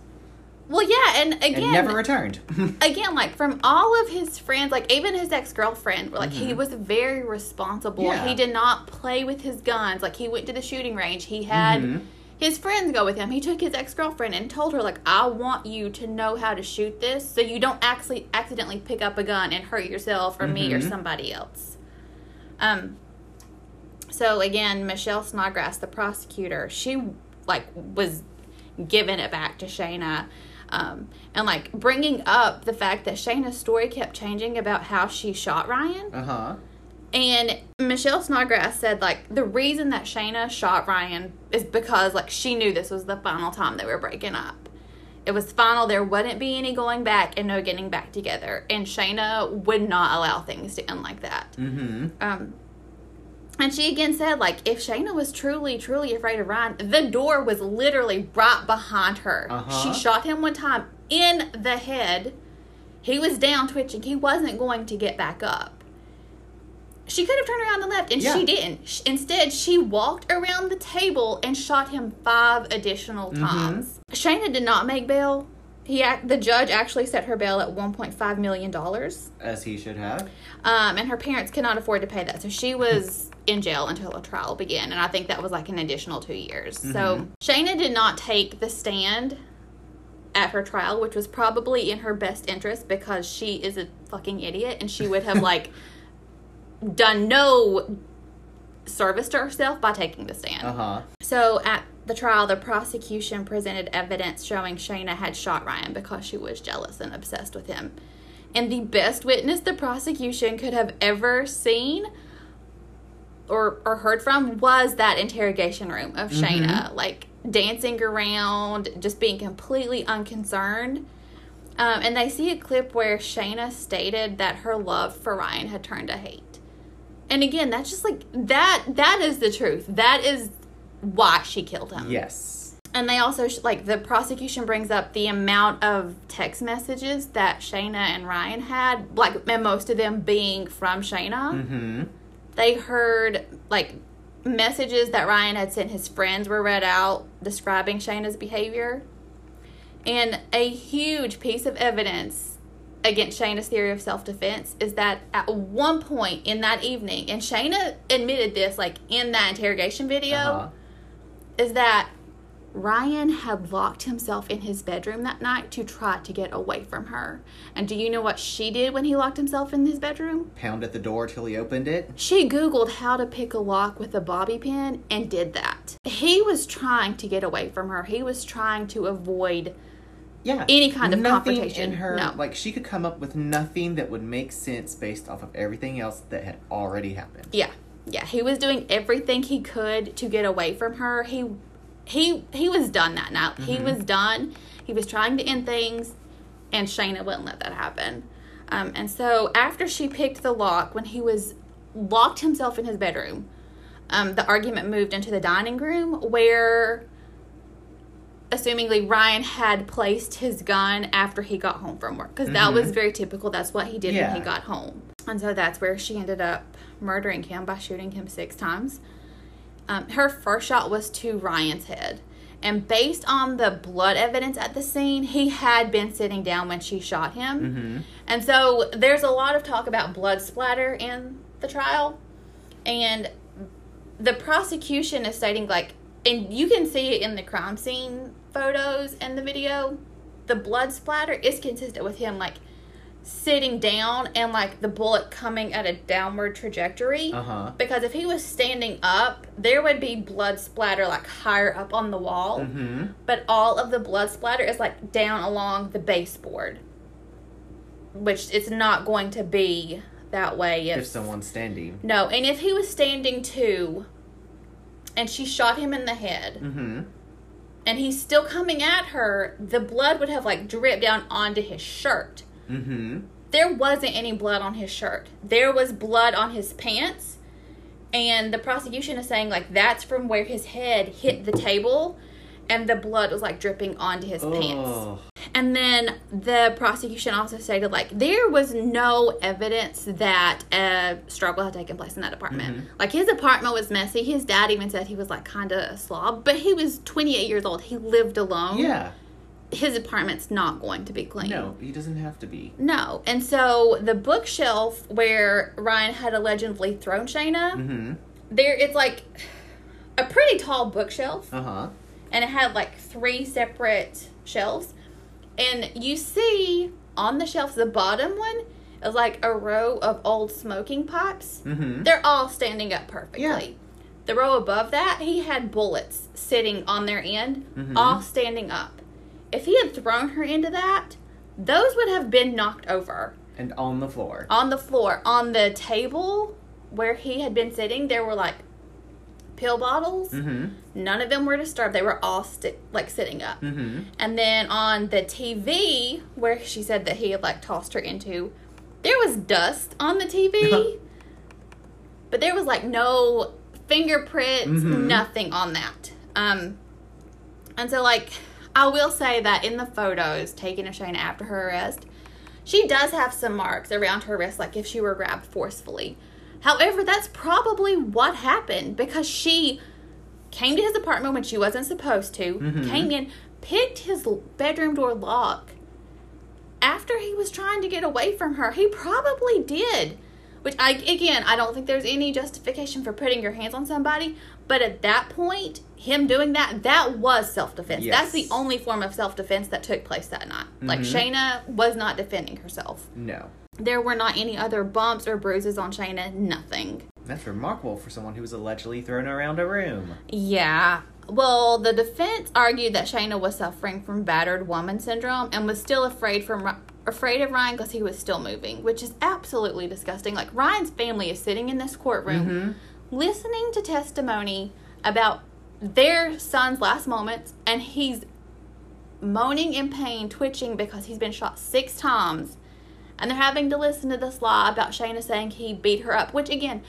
Well, yeah, and again... and never returned. Again, like, from all of his friends, like, even his ex-girlfriend, like, mm-hmm. he was very responsible. Yeah. He did not play with his guns. Like, he went to the shooting range. He had mm-hmm. his friends go with him. He took his ex-girlfriend and told her, like, I want you to know how to shoot this so you don't actually accidentally pick up a gun and hurt yourself or mm-hmm. me or somebody else. Um, So again, Michelle Snodgrass, the prosecutor, she like was giving it back to Shayna. Um, and like bringing up the fact that Shayna's story kept changing about how she shot Ryan. Uh-huh. And Michelle Snodgrass said, like, the reason that Shayna shot Ryan is because, like, she knew this was the final time they were breaking up. It was final. There wouldn't be any going back and no getting back together. And Shayna would not allow things to end like that. Mm-hmm. Um, and she again said, like, if Shayna was truly, truly afraid of Ryan, the door was literally right behind her. Uh-huh. She shot him one time in the head. He was down twitching. He wasn't going to get back up. She could have turned around and left, and yeah. she didn't. She, instead, she walked around the table and shot him five additional times. Mm-hmm. Shayna did not make bail. He, the judge actually set her bail at one point five million dollars. As he should have. Um, and her parents could not afford to pay that, so she was in jail until a trial began, and I think that was like an additional two years. Mm-hmm. So Shayna did not take the stand at her trial, which was probably in her best interest because she is a fucking idiot, and she would have, like... done no service to herself by taking the stand. Uh-huh. So at the trial, the prosecution presented evidence showing Shayna had shot Ryan because she was jealous and obsessed with him. And the best witness the prosecution could have ever seen or, or heard from was that interrogation room of mm-hmm. Shayna, like dancing around, just being completely unconcerned. Um, and they see a clip where Shayna stated that her love for Ryan had turned to hate. And again, that's just like, that, that is the truth. That is why she killed him. Yes. And they also, like, the prosecution brings up the amount of text messages that Shayna and Ryan had, like, and most of them being from Shayna. Mm-hmm. They heard, like, messages that Ryan had sent his friends were read out describing Shayna's behavior. And a huge piece of evidence against Shayna's theory of self-defense is that at one point in that evening, and Shayna admitted this, like, in that interrogation video, uh-huh. is that Ryan had locked himself in his bedroom that night to try to get away from her. And do you know what she did when he locked himself in his bedroom? Pounded the door till he opened it. She Googled how to pick a lock with a bobby pin and did that. He was trying to get away from her. He was trying to avoid... Yeah. Any kind of nothing confrontation. In her, no. Like, she could come up with nothing that would make sense based off of everything else that had already happened. Yeah. Yeah. He was doing everything he could to get away from her. He he he was done that night. Mm-hmm. He was done. He was trying to end things, and Shayna wouldn't let that happen. Um, and so after she picked the lock, when he was locked himself in his bedroom, um, the argument moved into the dining room where... assumingly, Ryan had placed his gun after he got home from work. Because mm-hmm. that was very typical. That's what he did yeah. when he got home. And so that's where she ended up murdering him by shooting him six times. Um, her first shot was to Ryan's head. And based on the blood evidence at the scene, he had been sitting down when she shot him. Mm-hmm. And so there's a lot of talk about blood splatter in the trial. And the prosecution is stating, like, and you can see it in the crime scene photos and the video, the blood splatter is consistent with him, like, sitting down and, like, the bullet coming at a downward trajectory. Uh-huh. Because if he was standing up, there would be blood splatter, like, higher up on the wall. Mm-hmm. But all of the blood splatter is, like, down along the baseboard, which it's not going to be that way. If, if someone's standing. No, and if he was standing, too, and she shot him in the head. Mm-hmm. And he's still coming at her, the blood would have, like, dripped down onto his shirt. Mm-hmm. There wasn't any blood on his shirt. There was blood on his pants. And the prosecution is saying, like, that's from where his head hit the table. And the blood was, like, dripping onto his oh. pants. And then the prosecution also stated, like, there was no evidence that a struggle had taken place in that apartment. Mm-hmm. Like, his apartment was messy. His dad even said he was, like, kind of a slob. But he was twenty-eight years old. He lived alone. Yeah. His apartment's not going to be clean. No, he doesn't have to be. No. And so the bookshelf where Ryan had allegedly thrown Shayna, mm-hmm. there it's, like, a pretty tall bookshelf. Uh-huh. And it had, like, three separate shelves. And you see on the shelves, the bottom one is, like, a row of old smoking pipes. Mm-hmm. They're all standing up perfectly. Yeah. The row above that, he had bullets sitting on their end, mm-hmm. all standing up. If he had thrown her into that, those would have been knocked over. And on the floor. On the floor. On the table where he had been sitting, there were, like, pill bottles. Mm-hmm. None of them were disturbed. They were all, sti- like, sitting up. Mm-hmm. And then on the T V, where she said that he had, like, tossed her into, there was dust on the T V. But there was, like, no fingerprints, mm-hmm. nothing on that. Um, and so, like, I will say that in the photos taken of Shayna after her arrest, she does have some marks around her wrist, like if she were grabbed forcefully. However, that's probably what happened, because she came to his apartment when she wasn't supposed to, mm-hmm. came in, picked his bedroom door lock after he was trying to get away from her. He probably did. Which, I, again, I don't think there's any justification for putting your hands on somebody. But at that point, him doing that, that was self-defense. Yes. That's the only form of self-defense that took place that night. Mm-hmm. Like, Shayna was not defending herself. No. There were not any other bumps or bruises on Shayna. Nothing. That's remarkable for someone who was allegedly thrown around a room. Yeah. Well, the defense argued that Shayna was suffering from battered woman syndrome and was still afraid from... afraid of Ryan because he was still moving, which is absolutely disgusting. Like, Ryan's family is sitting in this courtroom mm-hmm. listening to testimony about their son's last moments, and he's moaning in pain, twitching because he's been shot six times, and they're having to listen to this lie about Shayna saying he beat her up, which, again,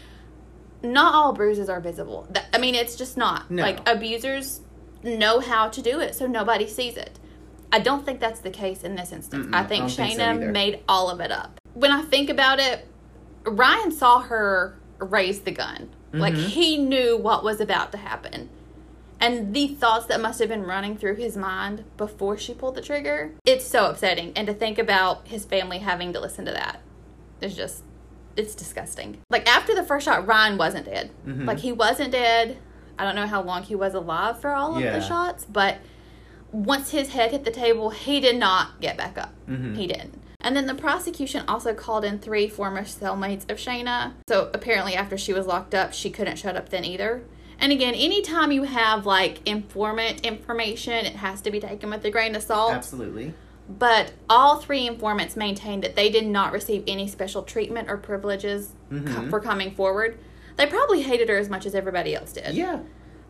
not all bruises are visible. That, I mean, it's just not. No. Like, abusers know how to do it, so nobody sees it. I don't think that's the case in this instance. Mm-mm, I think I Shayna think so made all of it up. When I think about it, Ryan saw her raise the gun. Mm-hmm. Like, he knew what was about to happen. And the thoughts that must have been running through his mind before she pulled the trigger, it's so upsetting. And to think about his family having to listen to that is just, it's disgusting. Like, after the first shot, Ryan wasn't dead. Mm-hmm. Like, he wasn't dead. I don't know how long he was alive for all of yeah. the shots, but... once his head hit the table, he did not get back up. Mm-hmm. He didn't. And then the prosecution also called in three former cellmates of Shayna. So apparently after she was locked up, she couldn't shut up then either. And again, anytime you have, like, informant information, it has to be taken with a grain of salt. Absolutely. But all three informants maintained that they did not receive any special treatment or privileges mm-hmm. co- for coming forward. They probably hated her as much as everybody else did. Yeah.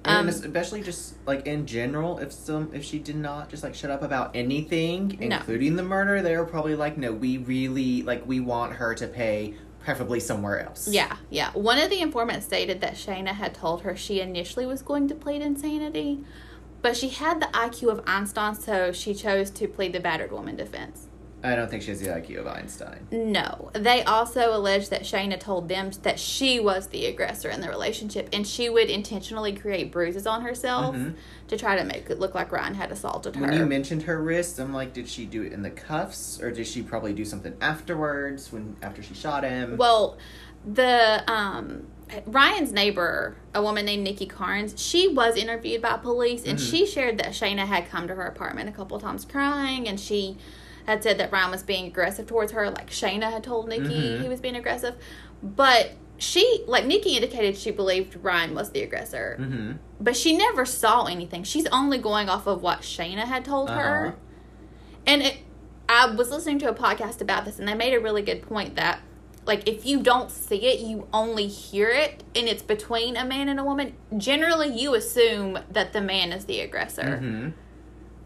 Um, and especially just, like, in general, if some if she did not just, like, shut up about anything, no. including the murder, they were probably like, no, we really, like, we want her to pay, preferably somewhere else. Yeah, yeah. One of the informants stated that Shayna had told her she initially was going to plead insanity, but she had the I Q of Einstein, so she chose to plead the battered woman defense. I don't think she has the I Q of Einstein. No. They also alleged that Shayna told them that she was the aggressor in the relationship, and she would intentionally create bruises on herself mm-hmm. to try to make it look like Ryan had assaulted her. When you mentioned her wrists, I'm like, did she do it in the cuffs, or did she probably do something afterwards, when after she shot him? Well, the um, Ryan's neighbor, a woman named Nikki Carnes, she was interviewed by police, and mm-hmm. she shared that Shayna had come to her apartment a couple times crying, and she... had said that Ryan was being aggressive towards her, like Shayna had told Nikki mm-hmm. he was being aggressive. But she, like, Nikki indicated she believed Ryan was the aggressor. Mm-hmm. But she never saw anything. She's only going off of what Shayna had told uh-huh. her. And it, I was listening to a podcast about this, and they made a really good point that, like, if you don't see it, you only hear it, and it's between a man and a woman, generally you assume that the man is the aggressor. Mm-hmm.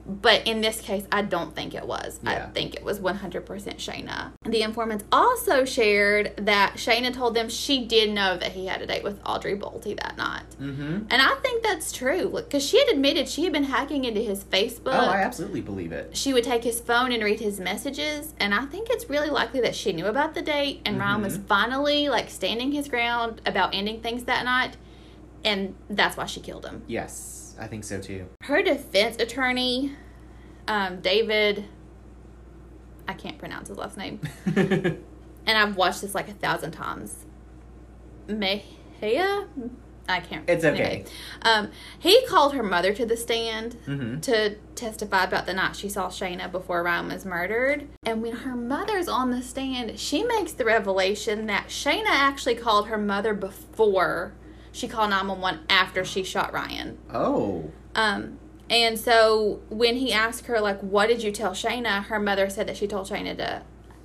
But in this case, I don't think it was. Yeah. I think it was one hundred percent Shayna. The informants also shared that Shayna told them she did know that he had a date with Audrey Bolte that night. Mm-hmm. And I think that's true. Because she had admitted she had been hacking into his Facebook. Oh, I absolutely believe it. She would take his phone and read his messages. And I think it's really likely that she knew about the date. And mm-hmm. Ryan was finally, like, standing his ground about ending things that night. And that's why she killed him. Yes. I think so, too. Her defense attorney, um, David, I can't pronounce his last name, and I've watched this like a thousand times, Mejia? I can't. It's okay. Anyway. Um, he called her mother to the stand mm-hmm. to testify about the night she saw Shayna before Ryan was murdered. And when her mother's on the stand, she makes the revelation that Shayna actually called her mother before she called nine one one after she shot Ryan. Oh. Um, and so when he asked her, like, what did you tell Shayna? Her mother said that she told Shayna to,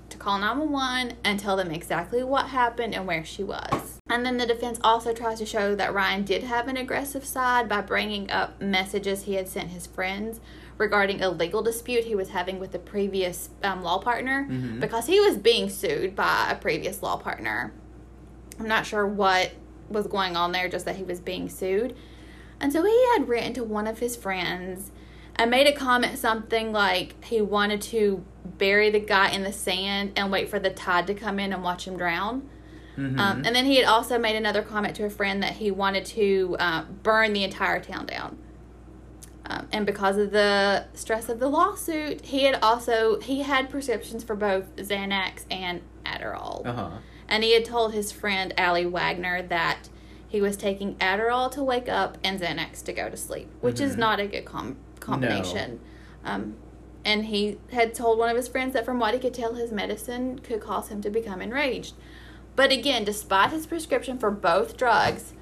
to call nine one one and tell them exactly what happened and where she was. And then the defense also tries to show that Ryan did have an aggressive side by bringing up messages he had sent his friends regarding a legal dispute he was having with a previous um, law partner, mm-hmm. because he was being sued by a previous law partner. I'm not sure what was going on there, just that he was being sued. And so he had written to one of his friends and made a comment, something like he wanted to bury the guy in the sand and wait for the tide to come in and watch him drown. Mm-hmm. Um, and then he had also made another comment to a friend that he wanted to uh, burn the entire town down. Um, and because of the stress of the lawsuit, he had also, he had prescriptions for both Xanax and Adderall. Uh-huh. And he had told his friend, Allie Wagner, that he was taking Adderall to wake up and Xanax to go to sleep, which mm-hmm. is not a good com- combination. No. Um, and he had told one of his friends that from what he could tell, his medicine could cause him to become enraged. But again, despite his prescription for both drugs,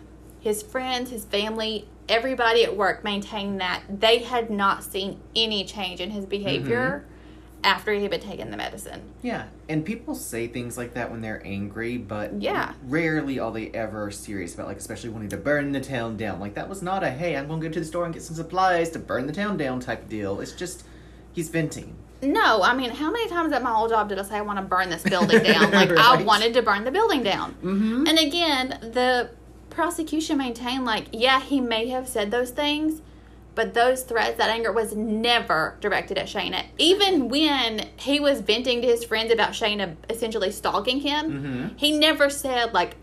his friends, his family, everybody at work maintained that they had not seen any change in his behavior mm-hmm. after he had been taking the medicine. Yeah, and people say things like that when they're angry, but yeah. rarely are they ever serious about, like, especially wanting to burn the town down. Like, that was not a, hey, I'm going to go to the store and get some supplies to burn the town down type of deal. It's just, he's venting. No, I mean, how many times at my old job did I say I want to burn this building down? Like, right. I wanted to burn the building down. Mm-hmm. And again, the prosecution maintained, like, yeah, he may have said those things, but those threats, that anger was never directed at Shayna. Even when he was venting to his friends about Shayna essentially stalking him, mm-hmm. he never said, like,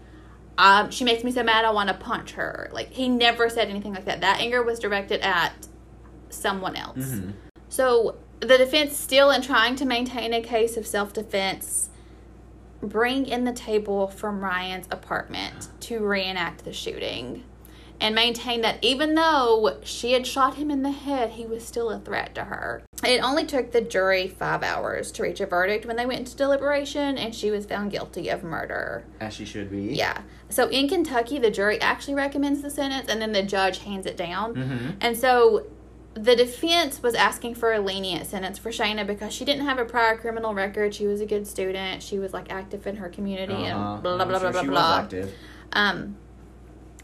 um, she makes me so mad I want to punch her. Like, he never said anything like that. That anger was directed at someone else. Mm-hmm. So the defense, still in trying to maintain a case of self-defense, bring in the table from Ryan's apartment to reenact the shooting and maintain that even though she had shot him in the head, he was still a threat to her. It only took the jury five hours to reach a verdict when they went into deliberation, and she was found guilty of murder. As she should be. Yeah. So in Kentucky, the jury actually recommends the sentence, and then the judge hands it down. Mm-hmm. And so the defense was asking for a lenient sentence for Shayna because she didn't have a prior criminal record. She was a good student. She was, like, active in her community uh-huh. and blah, blah, blah, sure blah, she blah, was blah. Active. Um,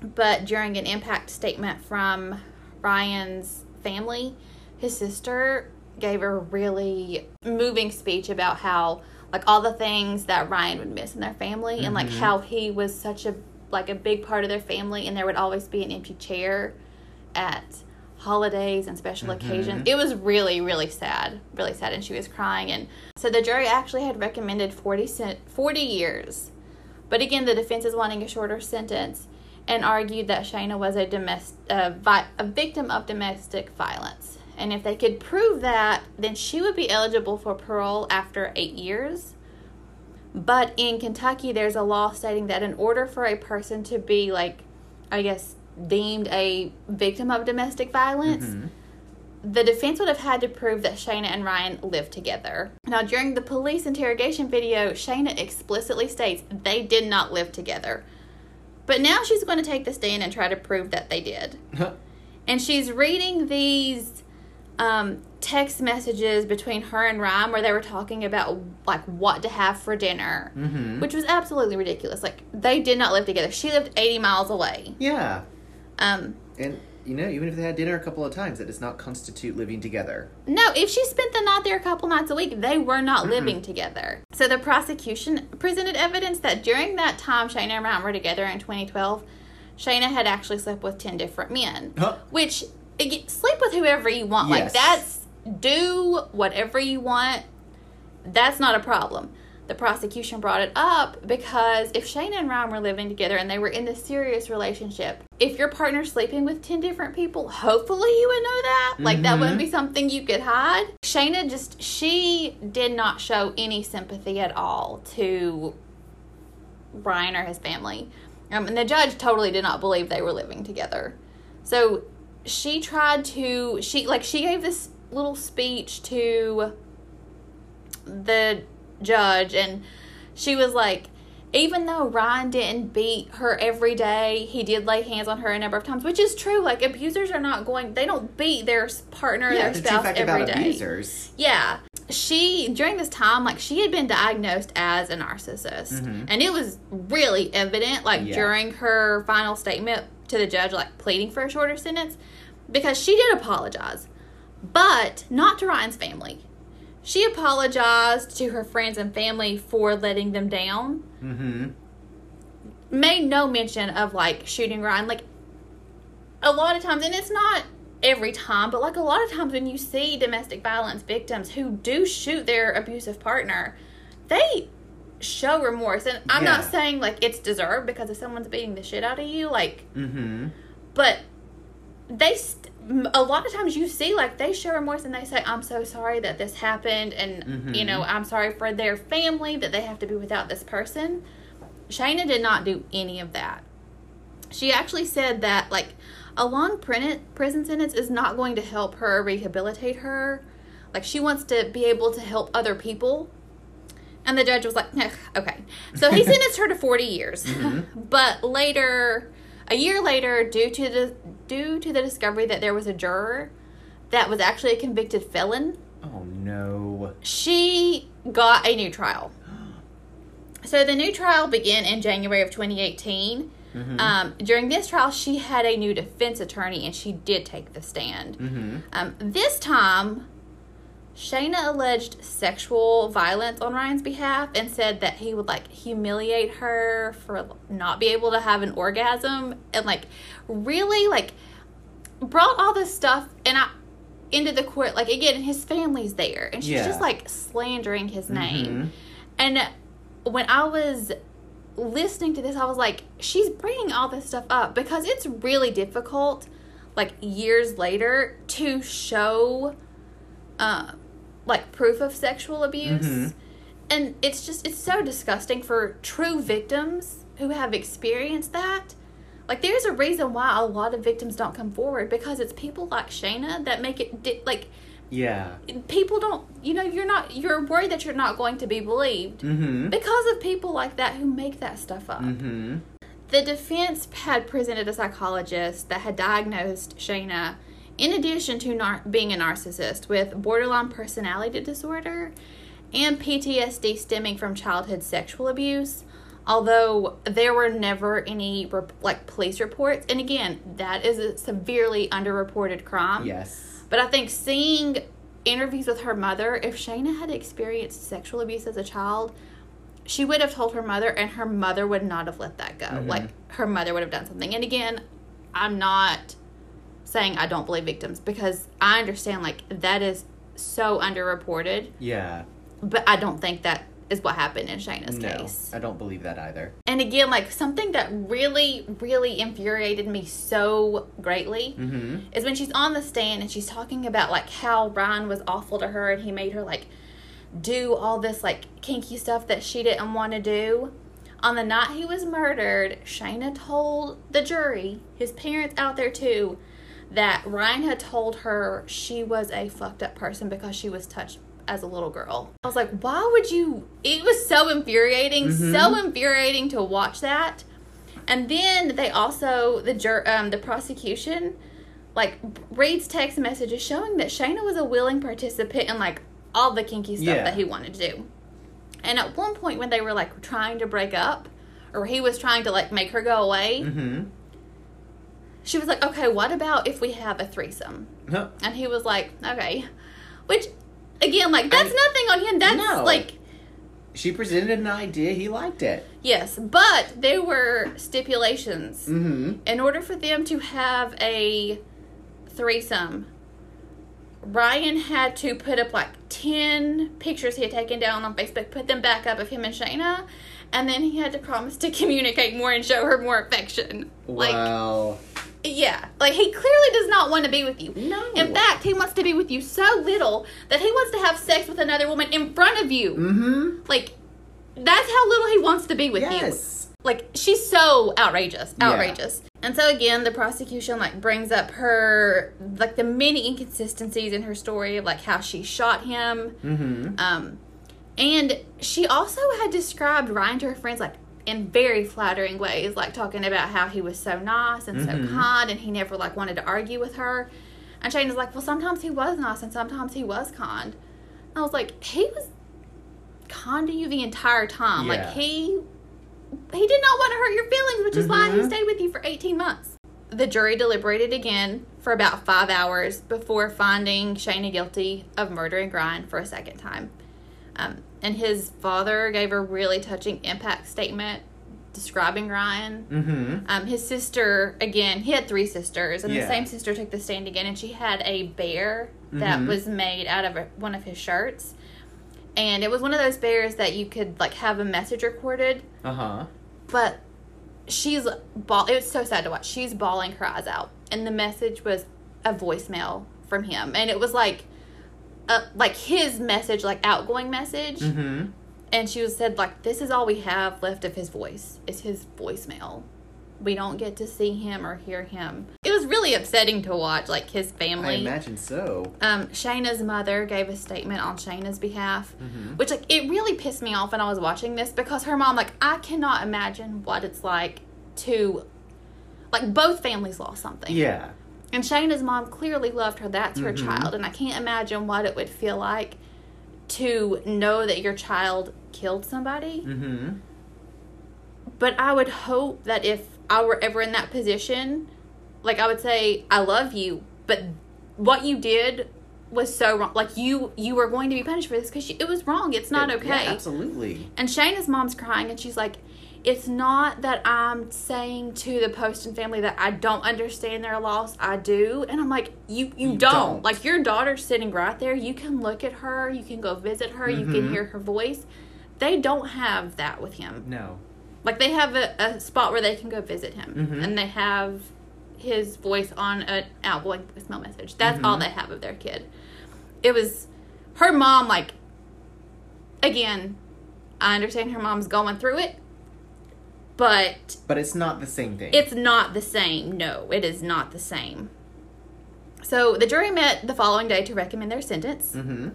but during an impact statement from Ryan's family, his sister gave a really moving speech about how, like, all the things that Ryan would miss in their family mm-hmm. and, like, how he was such a, like, a big part of their family, and there would always be an empty chair at holidays and special mm-hmm. occasions. It was really, really sad. Really sad. And she was crying. And so the jury actually had recommended forty years. But again, the defense is wanting a shorter sentence and argued that Shayna was a, domest- uh, vi- a victim of domestic violence. And if they could prove that, then she would be eligible for parole after eight years. But in Kentucky, there's a law stating that in order for a person to be, like, I guess, deemed a victim of domestic violence, mm-hmm. the defense would have had to prove that Shayna and Ryan lived together. Now, during the police interrogation video, Shayna explicitly states they did not live together. But now she's going to take the stand and try to prove that they did. And she's reading these um, text messages between her and Ryan where they were talking about, like, what to have for dinner, mm-hmm. which was absolutely ridiculous. Like, they did not live together. She lived eighty miles away. Yeah. Um, and, you know, even if they had dinner a couple of times, that does not constitute living together. No, if she spent the night there a couple nights a week, they were not mm-hmm. living together. So the prosecution presented evidence that during that time Shayna and Ryan were together in twenty twelve, Shayna had actually slept with ten different men. Huh. Which, sleep with whoever you want. Yes. Like, that's, do whatever you want. That's not a problem. The prosecution brought it up because if Shayna and Ryan were living together and they were in this serious relationship, if your partner's sleeping with ten different people, hopefully you would know that. Mm-hmm. Like, that wouldn't be something you could hide. Shayna just, she did not show any sympathy at all to Ryan or his family. Um, and the judge totally did not believe they were living together. So she tried to, she, like, she gave this little speech to the judge, and she was like, even though Ryan didn't beat her every day, he did lay hands on her a number of times, which is true. Like, abusers are not going, they don't beat their partner, yeah, their spouse every about day. Abusers. Yeah. She, during this time, like, she had been diagnosed as a narcissist. Mm-hmm. And it was really evident, like, yeah. during her final statement to the judge, like, pleading for a shorter sentence, because she did apologize, but not to Ryan's family. She apologized to her friends and family for letting them down. Mm-hmm. Made no mention of, like, shooting Ryan. Like, a lot of times, and it's not every time, but, like, a lot of times when you see domestic violence victims who do shoot their abusive partner, they show remorse. And I'm yeah. not saying, like, it's deserved, because if someone's beating the shit out of you, like, mm-hmm. but they st- a lot of times you see, like, they show remorse and they say, I'm so sorry that this happened, and mm-hmm. you know, I'm sorry for their family that they have to be without this person. Shayna did not do any of that. She actually said that, like, a long prison sentence is not going to help her rehabilitate her. Like, she wants to be able to help other people. And the judge was like, no, okay. So he sentenced her to forty years. Mm-hmm. But later, a year later, due to the due to the discovery that there was a juror that was actually a convicted felon. Oh, no. She got a new trial. So the new trial began in January of twenty eighteen. Mm-hmm. Um, during this trial, she had a new defense attorney, and she did take the stand. Mm-hmm. Um, this time, Shayna alleged sexual violence on Ryan's behalf and said that he would, like, humiliate her for not be able to have an orgasm, and, like, really, like, brought all this stuff and I into the court. Like, again, his family's there, and she's yeah. just, like, slandering his mm-hmm. name. And when I was listening to this, I was like, she's bringing all this stuff up because it's really difficult, like, years later, to show uh, like, proof of sexual abuse. Mm-hmm. And it's just, it's so disgusting for true victims who have experienced that. Like, there's a reason why a lot of victims don't come forward, because it's people like Shayna that make it di- like yeah people don't, you know, you're not you're worried that you're not going to be believed mm-hmm. because of people like that who make that stuff up. Mm-hmm. The defense had presented a psychologist that had diagnosed Shayna, in addition to nar- being a narcissist, with borderline personality disorder and P T S D stemming from childhood sexual abuse, although there were never any rep- like police reports. And again, that is a severely underreported crime. Yes. But I think seeing interviews with her mother, if Shayna had experienced sexual abuse as a child, she would have told her mother, and her mother would not have let that go. Mm-hmm. Like, her mother would have done something. And again, I'm not saying I don't believe victims, because I understand, like, that is so underreported. Yeah. But I don't think that is what happened in Shayna's no, case. I don't believe that either. And again, like, something that really, really infuriated me so greatly mm-hmm. is when she's on the stand and she's talking about, like, how Ryan was awful to her and he made her, like, do all this, like, kinky stuff that she didn't want to do. On the night he was murdered, Shayna told the jury, his parents out there too, that Ryan had told her she was a fucked up person because she was touched as a little girl. I was like, why would you? It was so infuriating, mm-hmm. so infuriating to watch that. And then they also, the jur- um, the prosecution, like, reads text messages showing that Shayna was a willing participant in, like, all the kinky stuff yeah. that he wanted to do. And at one point when they were, like, trying to break up, or he was trying to, like, make her go away, mm-hmm. she was like, okay, what about if we have a threesome? Huh. And he was like, okay. Which, again, like, that's I, nothing on him. That's, no. like... She presented an idea. He liked it. Yes. But there were stipulations. Mm-hmm. In order for them to have a threesome, Ryan had to put up, like, ten pictures he had taken down on Facebook, put them back up of him and Shayna, and then he had to promise to communicate more and show her more affection. Wow. Like, yeah. Like, he clearly does not want to be with you. No. In fact, he wants to be with you so little that he wants to have sex with another woman in front of you. Mm-hmm. Like, that's how little he wants to be with yes. you. Yes. Like, she's so outrageous. Outrageous. Yeah. And so, again, the prosecution, like, brings up her, like, the many inconsistencies in her story of, like, how she shot him. Mm-hmm. Um, and she also had described Ryan to her friends, like, in very flattering ways, like talking about how he was so nice and mm-hmm. so kind, and he never like wanted to argue with her. And Shane is like, well, sometimes he was nice and sometimes he was kind. And I was like, he was kind to you the entire time. Yeah. Like he he did not want to hurt your feelings, which is mm-hmm. why he stayed with you for eighteen months. The jury deliberated again for about five hours before finding Shayna guilty of murdering Ryan for a second time. Um, and his father gave a really touching impact statement describing Ryan. Mm-hmm. Um, his sister, again, he had three sisters, and yeah. the same sister took the stand again, and she had a bear that mm-hmm. was made out of a, one of his shirts. And it was one of those bears that you could, like, have a message recorded. Uh-huh. But she's ball. It was so sad to watch. She's bawling her eyes out. And the message was a voicemail from him. And it was, like, a, like his message, like, outgoing message. Mm-hmm. And she was said, like, this is all we have left of his voice. It's his voicemail. We don't get to see him or hear him. It was really upsetting to watch, like, his family. I imagine so. Um, Shayna's mother gave a statement on Shayna's behalf, mm-hmm. which, like, it really pissed me off when I was watching this, because her mom, like, I cannot imagine what it's like to, like, both families lost something. Yeah. And Shayna's mom clearly loved her. That's mm-hmm. her child. And I can't imagine what it would feel like to know that your child killed somebody. Mm-hmm. But I would hope that if I were ever in that position, like, I would say, I love you, but what you did was so wrong. Like, you you were going to be punished for this because it was wrong. It's not it, okay. Yeah, absolutely. And Shayna's mom's crying, and she's like, it's not that I'm saying to the Poston family that I don't understand their loss. I do. And I'm like, you, you, you don't. don't. Like, your daughter's sitting right there. You can look at her. You can go visit her. Mm-hmm. You can hear her voice. They don't have that with him. No. Like, they have a, a spot where they can go visit him. Mm-hmm. And they have his voice on an outgoing voicemail message. That's mm-hmm. all they have of their kid. It was her mom, like, again, I understand her mom's going through it. But but it's not the same thing. It's not the same. No, it is not the same. So the jury met the following day to recommend their sentence. Mm-hmm.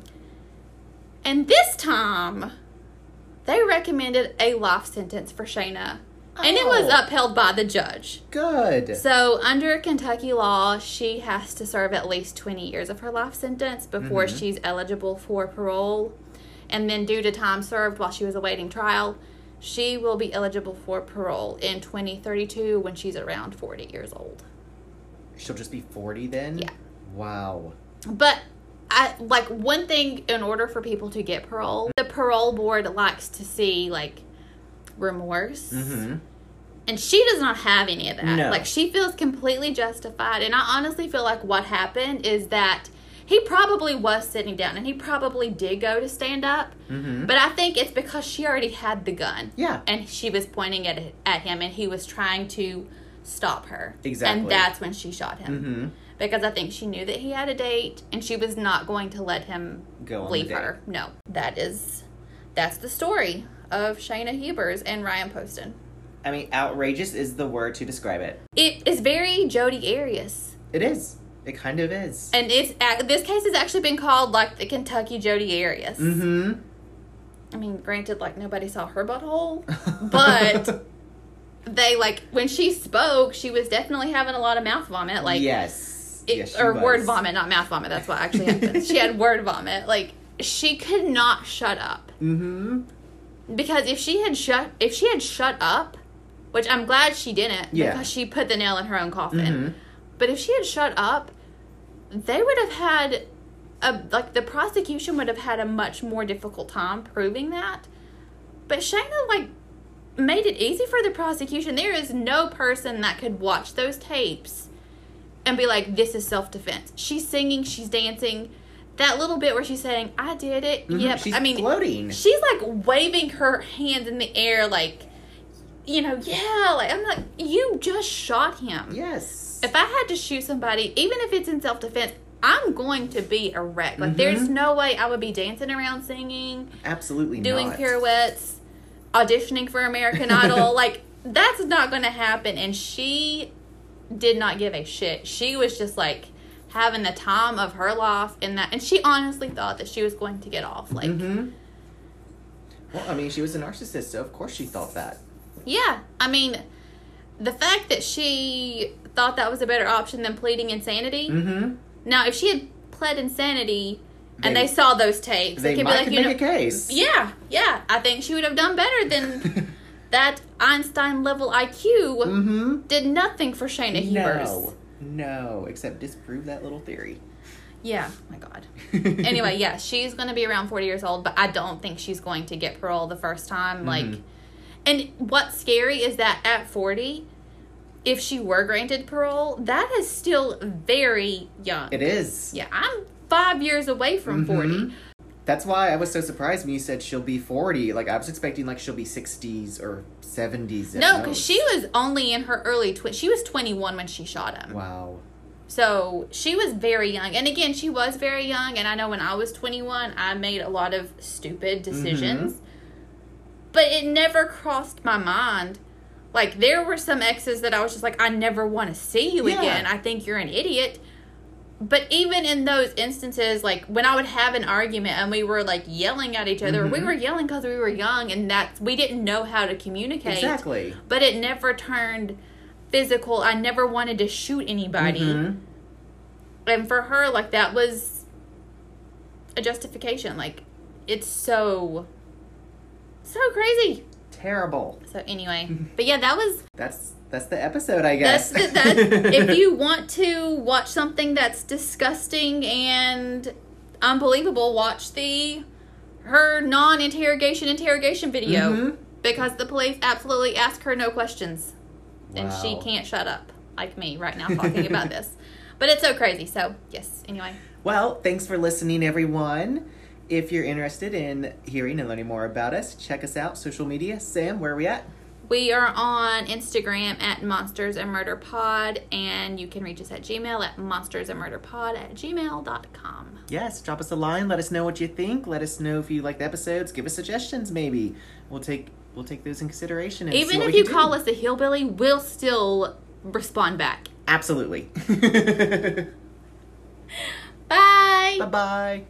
And this time, they recommended a life sentence for Shayna. Oh. And it was upheld by the judge. Good. So under Kentucky law, she has to serve at least twenty years of her life sentence before mm-hmm. she's eligible for parole. And then due to time served while she was awaiting trial, she will be eligible for parole in twenty thirty-two when she's around forty years old. She'll just be forty then? Yeah. Wow. But, I like, one thing, in order for people to get parole, the parole board likes to see, like, remorse. Mm-hmm. And she does not have any of that. No. Like, she feels completely justified. And I honestly feel like what happened is that he probably was sitting down, and he probably did go to stand up. Mm-hmm. But I think it's because she already had the gun. Yeah. And she was pointing at at him, and he was trying to stop her. Exactly. And that's when she shot him. Mm-hmm. Because I think she knew that he had a date, and she was not going to let him go leave her. No. That is, that's the story of Shayna Hubers and Ryan Poston. I mean, outrageous is the word to describe it. It is very Jodi Arias. It is. It kind of is. And it's this case has actually been called, like, the Kentucky Jodi Arias. Mm-hmm. I mean, granted, like, nobody saw her butthole. But they, like, when she spoke, she was definitely having a lot of mouth vomit. Like, yes. It, yes she or was. Word vomit, not mouth vomit. That's what actually happened. She had word vomit. Like, she could not shut up. Mm-hmm. Because if she had shut, if she had shut up, which I'm glad she didn't. Yeah. Because she put the nail in her own coffin. Mm-hmm. But if she had shut up, they would have had, a like, the prosecution would have had a much more difficult time proving that. But Shayna, like, made it easy for the prosecution. There is no person that could watch those tapes and be like, this is self-defense. She's singing, she's dancing. That little bit where she's saying, I did it. Mm-hmm. Yep. She's I mean, floating. She's, like, waving her hands in the air, like, you know, yeah. Like, I'm like, you just shot him. Yes. If I had to shoot somebody, even if it's in self-defense, I'm going to be a wreck. Like, mm-hmm. there's no way I would be dancing around singing. Absolutely doing not. Doing pirouettes, auditioning for American Idol. Like, that's not going to happen. And she did not give a shit. She was just, like, having the time of her life in that. And she honestly thought that she was going to get off. Like, mm-hmm. Well, I mean, she was a narcissist, so of course she thought that. Yeah. I mean, the fact that she thought that was a better option than pleading insanity. Mm-hmm. Now, if she had pled insanity and they, they saw those tapes, they, they could might be like, you know, make a case. Yeah, yeah. I think she would have done better than that. Einstein level I Q mm-hmm. did nothing for Shayna Hubers. No, no, except disprove that little theory. Yeah, oh my God. Anyway, yeah, she's going to be around forty years old, but I don't think she's going to get parole the first time. Mm-hmm. Like, and what's scary is that at forty, if she were granted parole, that is still very young. It is. Yeah, I'm five years away from mm-hmm. forty. That's why I was so surprised when you said she'll be forty. Like, I was expecting, like, she'll be sixties or seventies. No, because she was only in her early tw- She was twenty-one when she shot him. Wow. So, she was very young. And, again, she was very young. And I know when I was twenty-one, I made a lot of stupid decisions. Mm-hmm. But it never crossed my mind. Like, there were some exes that I was just like, I never want to see you yeah. again. I think you're an idiot. But even in those instances, like, when I would have an argument and we were, like, yelling at each other, mm-hmm. we were yelling because we were young and that's, we didn't know how to communicate. Exactly. But it never turned physical. I never wanted to shoot anybody. Mm-hmm. And for her, like, that was a justification. Like, it's so, so crazy. Terrible. So, anyway. But, yeah, that was... That's... That's the episode, I guess. That's the, that, if you want to watch something that's disgusting and unbelievable, watch the her non-interrogation interrogation video. Mm-hmm. Because the police absolutely ask her no questions. Wow. And she can't shut up, like me right now talking about this. But it's so crazy. So, yes, anyway. Well, thanks for listening, everyone. If you're interested in hearing and learning more about us, check us out. Social media. Sam, where are we at? We are on Instagram at Monsters and Murder Pod, and you can reach us at Gmail at monsters and murder pod at gmail dot com. Yes, drop us a line. Let us know what you think. Let us know if you like the episodes. Give us suggestions, maybe. We'll take we'll take those in consideration. And even if you call us a hillbilly, we'll still respond back. Absolutely. Bye. Bye bye.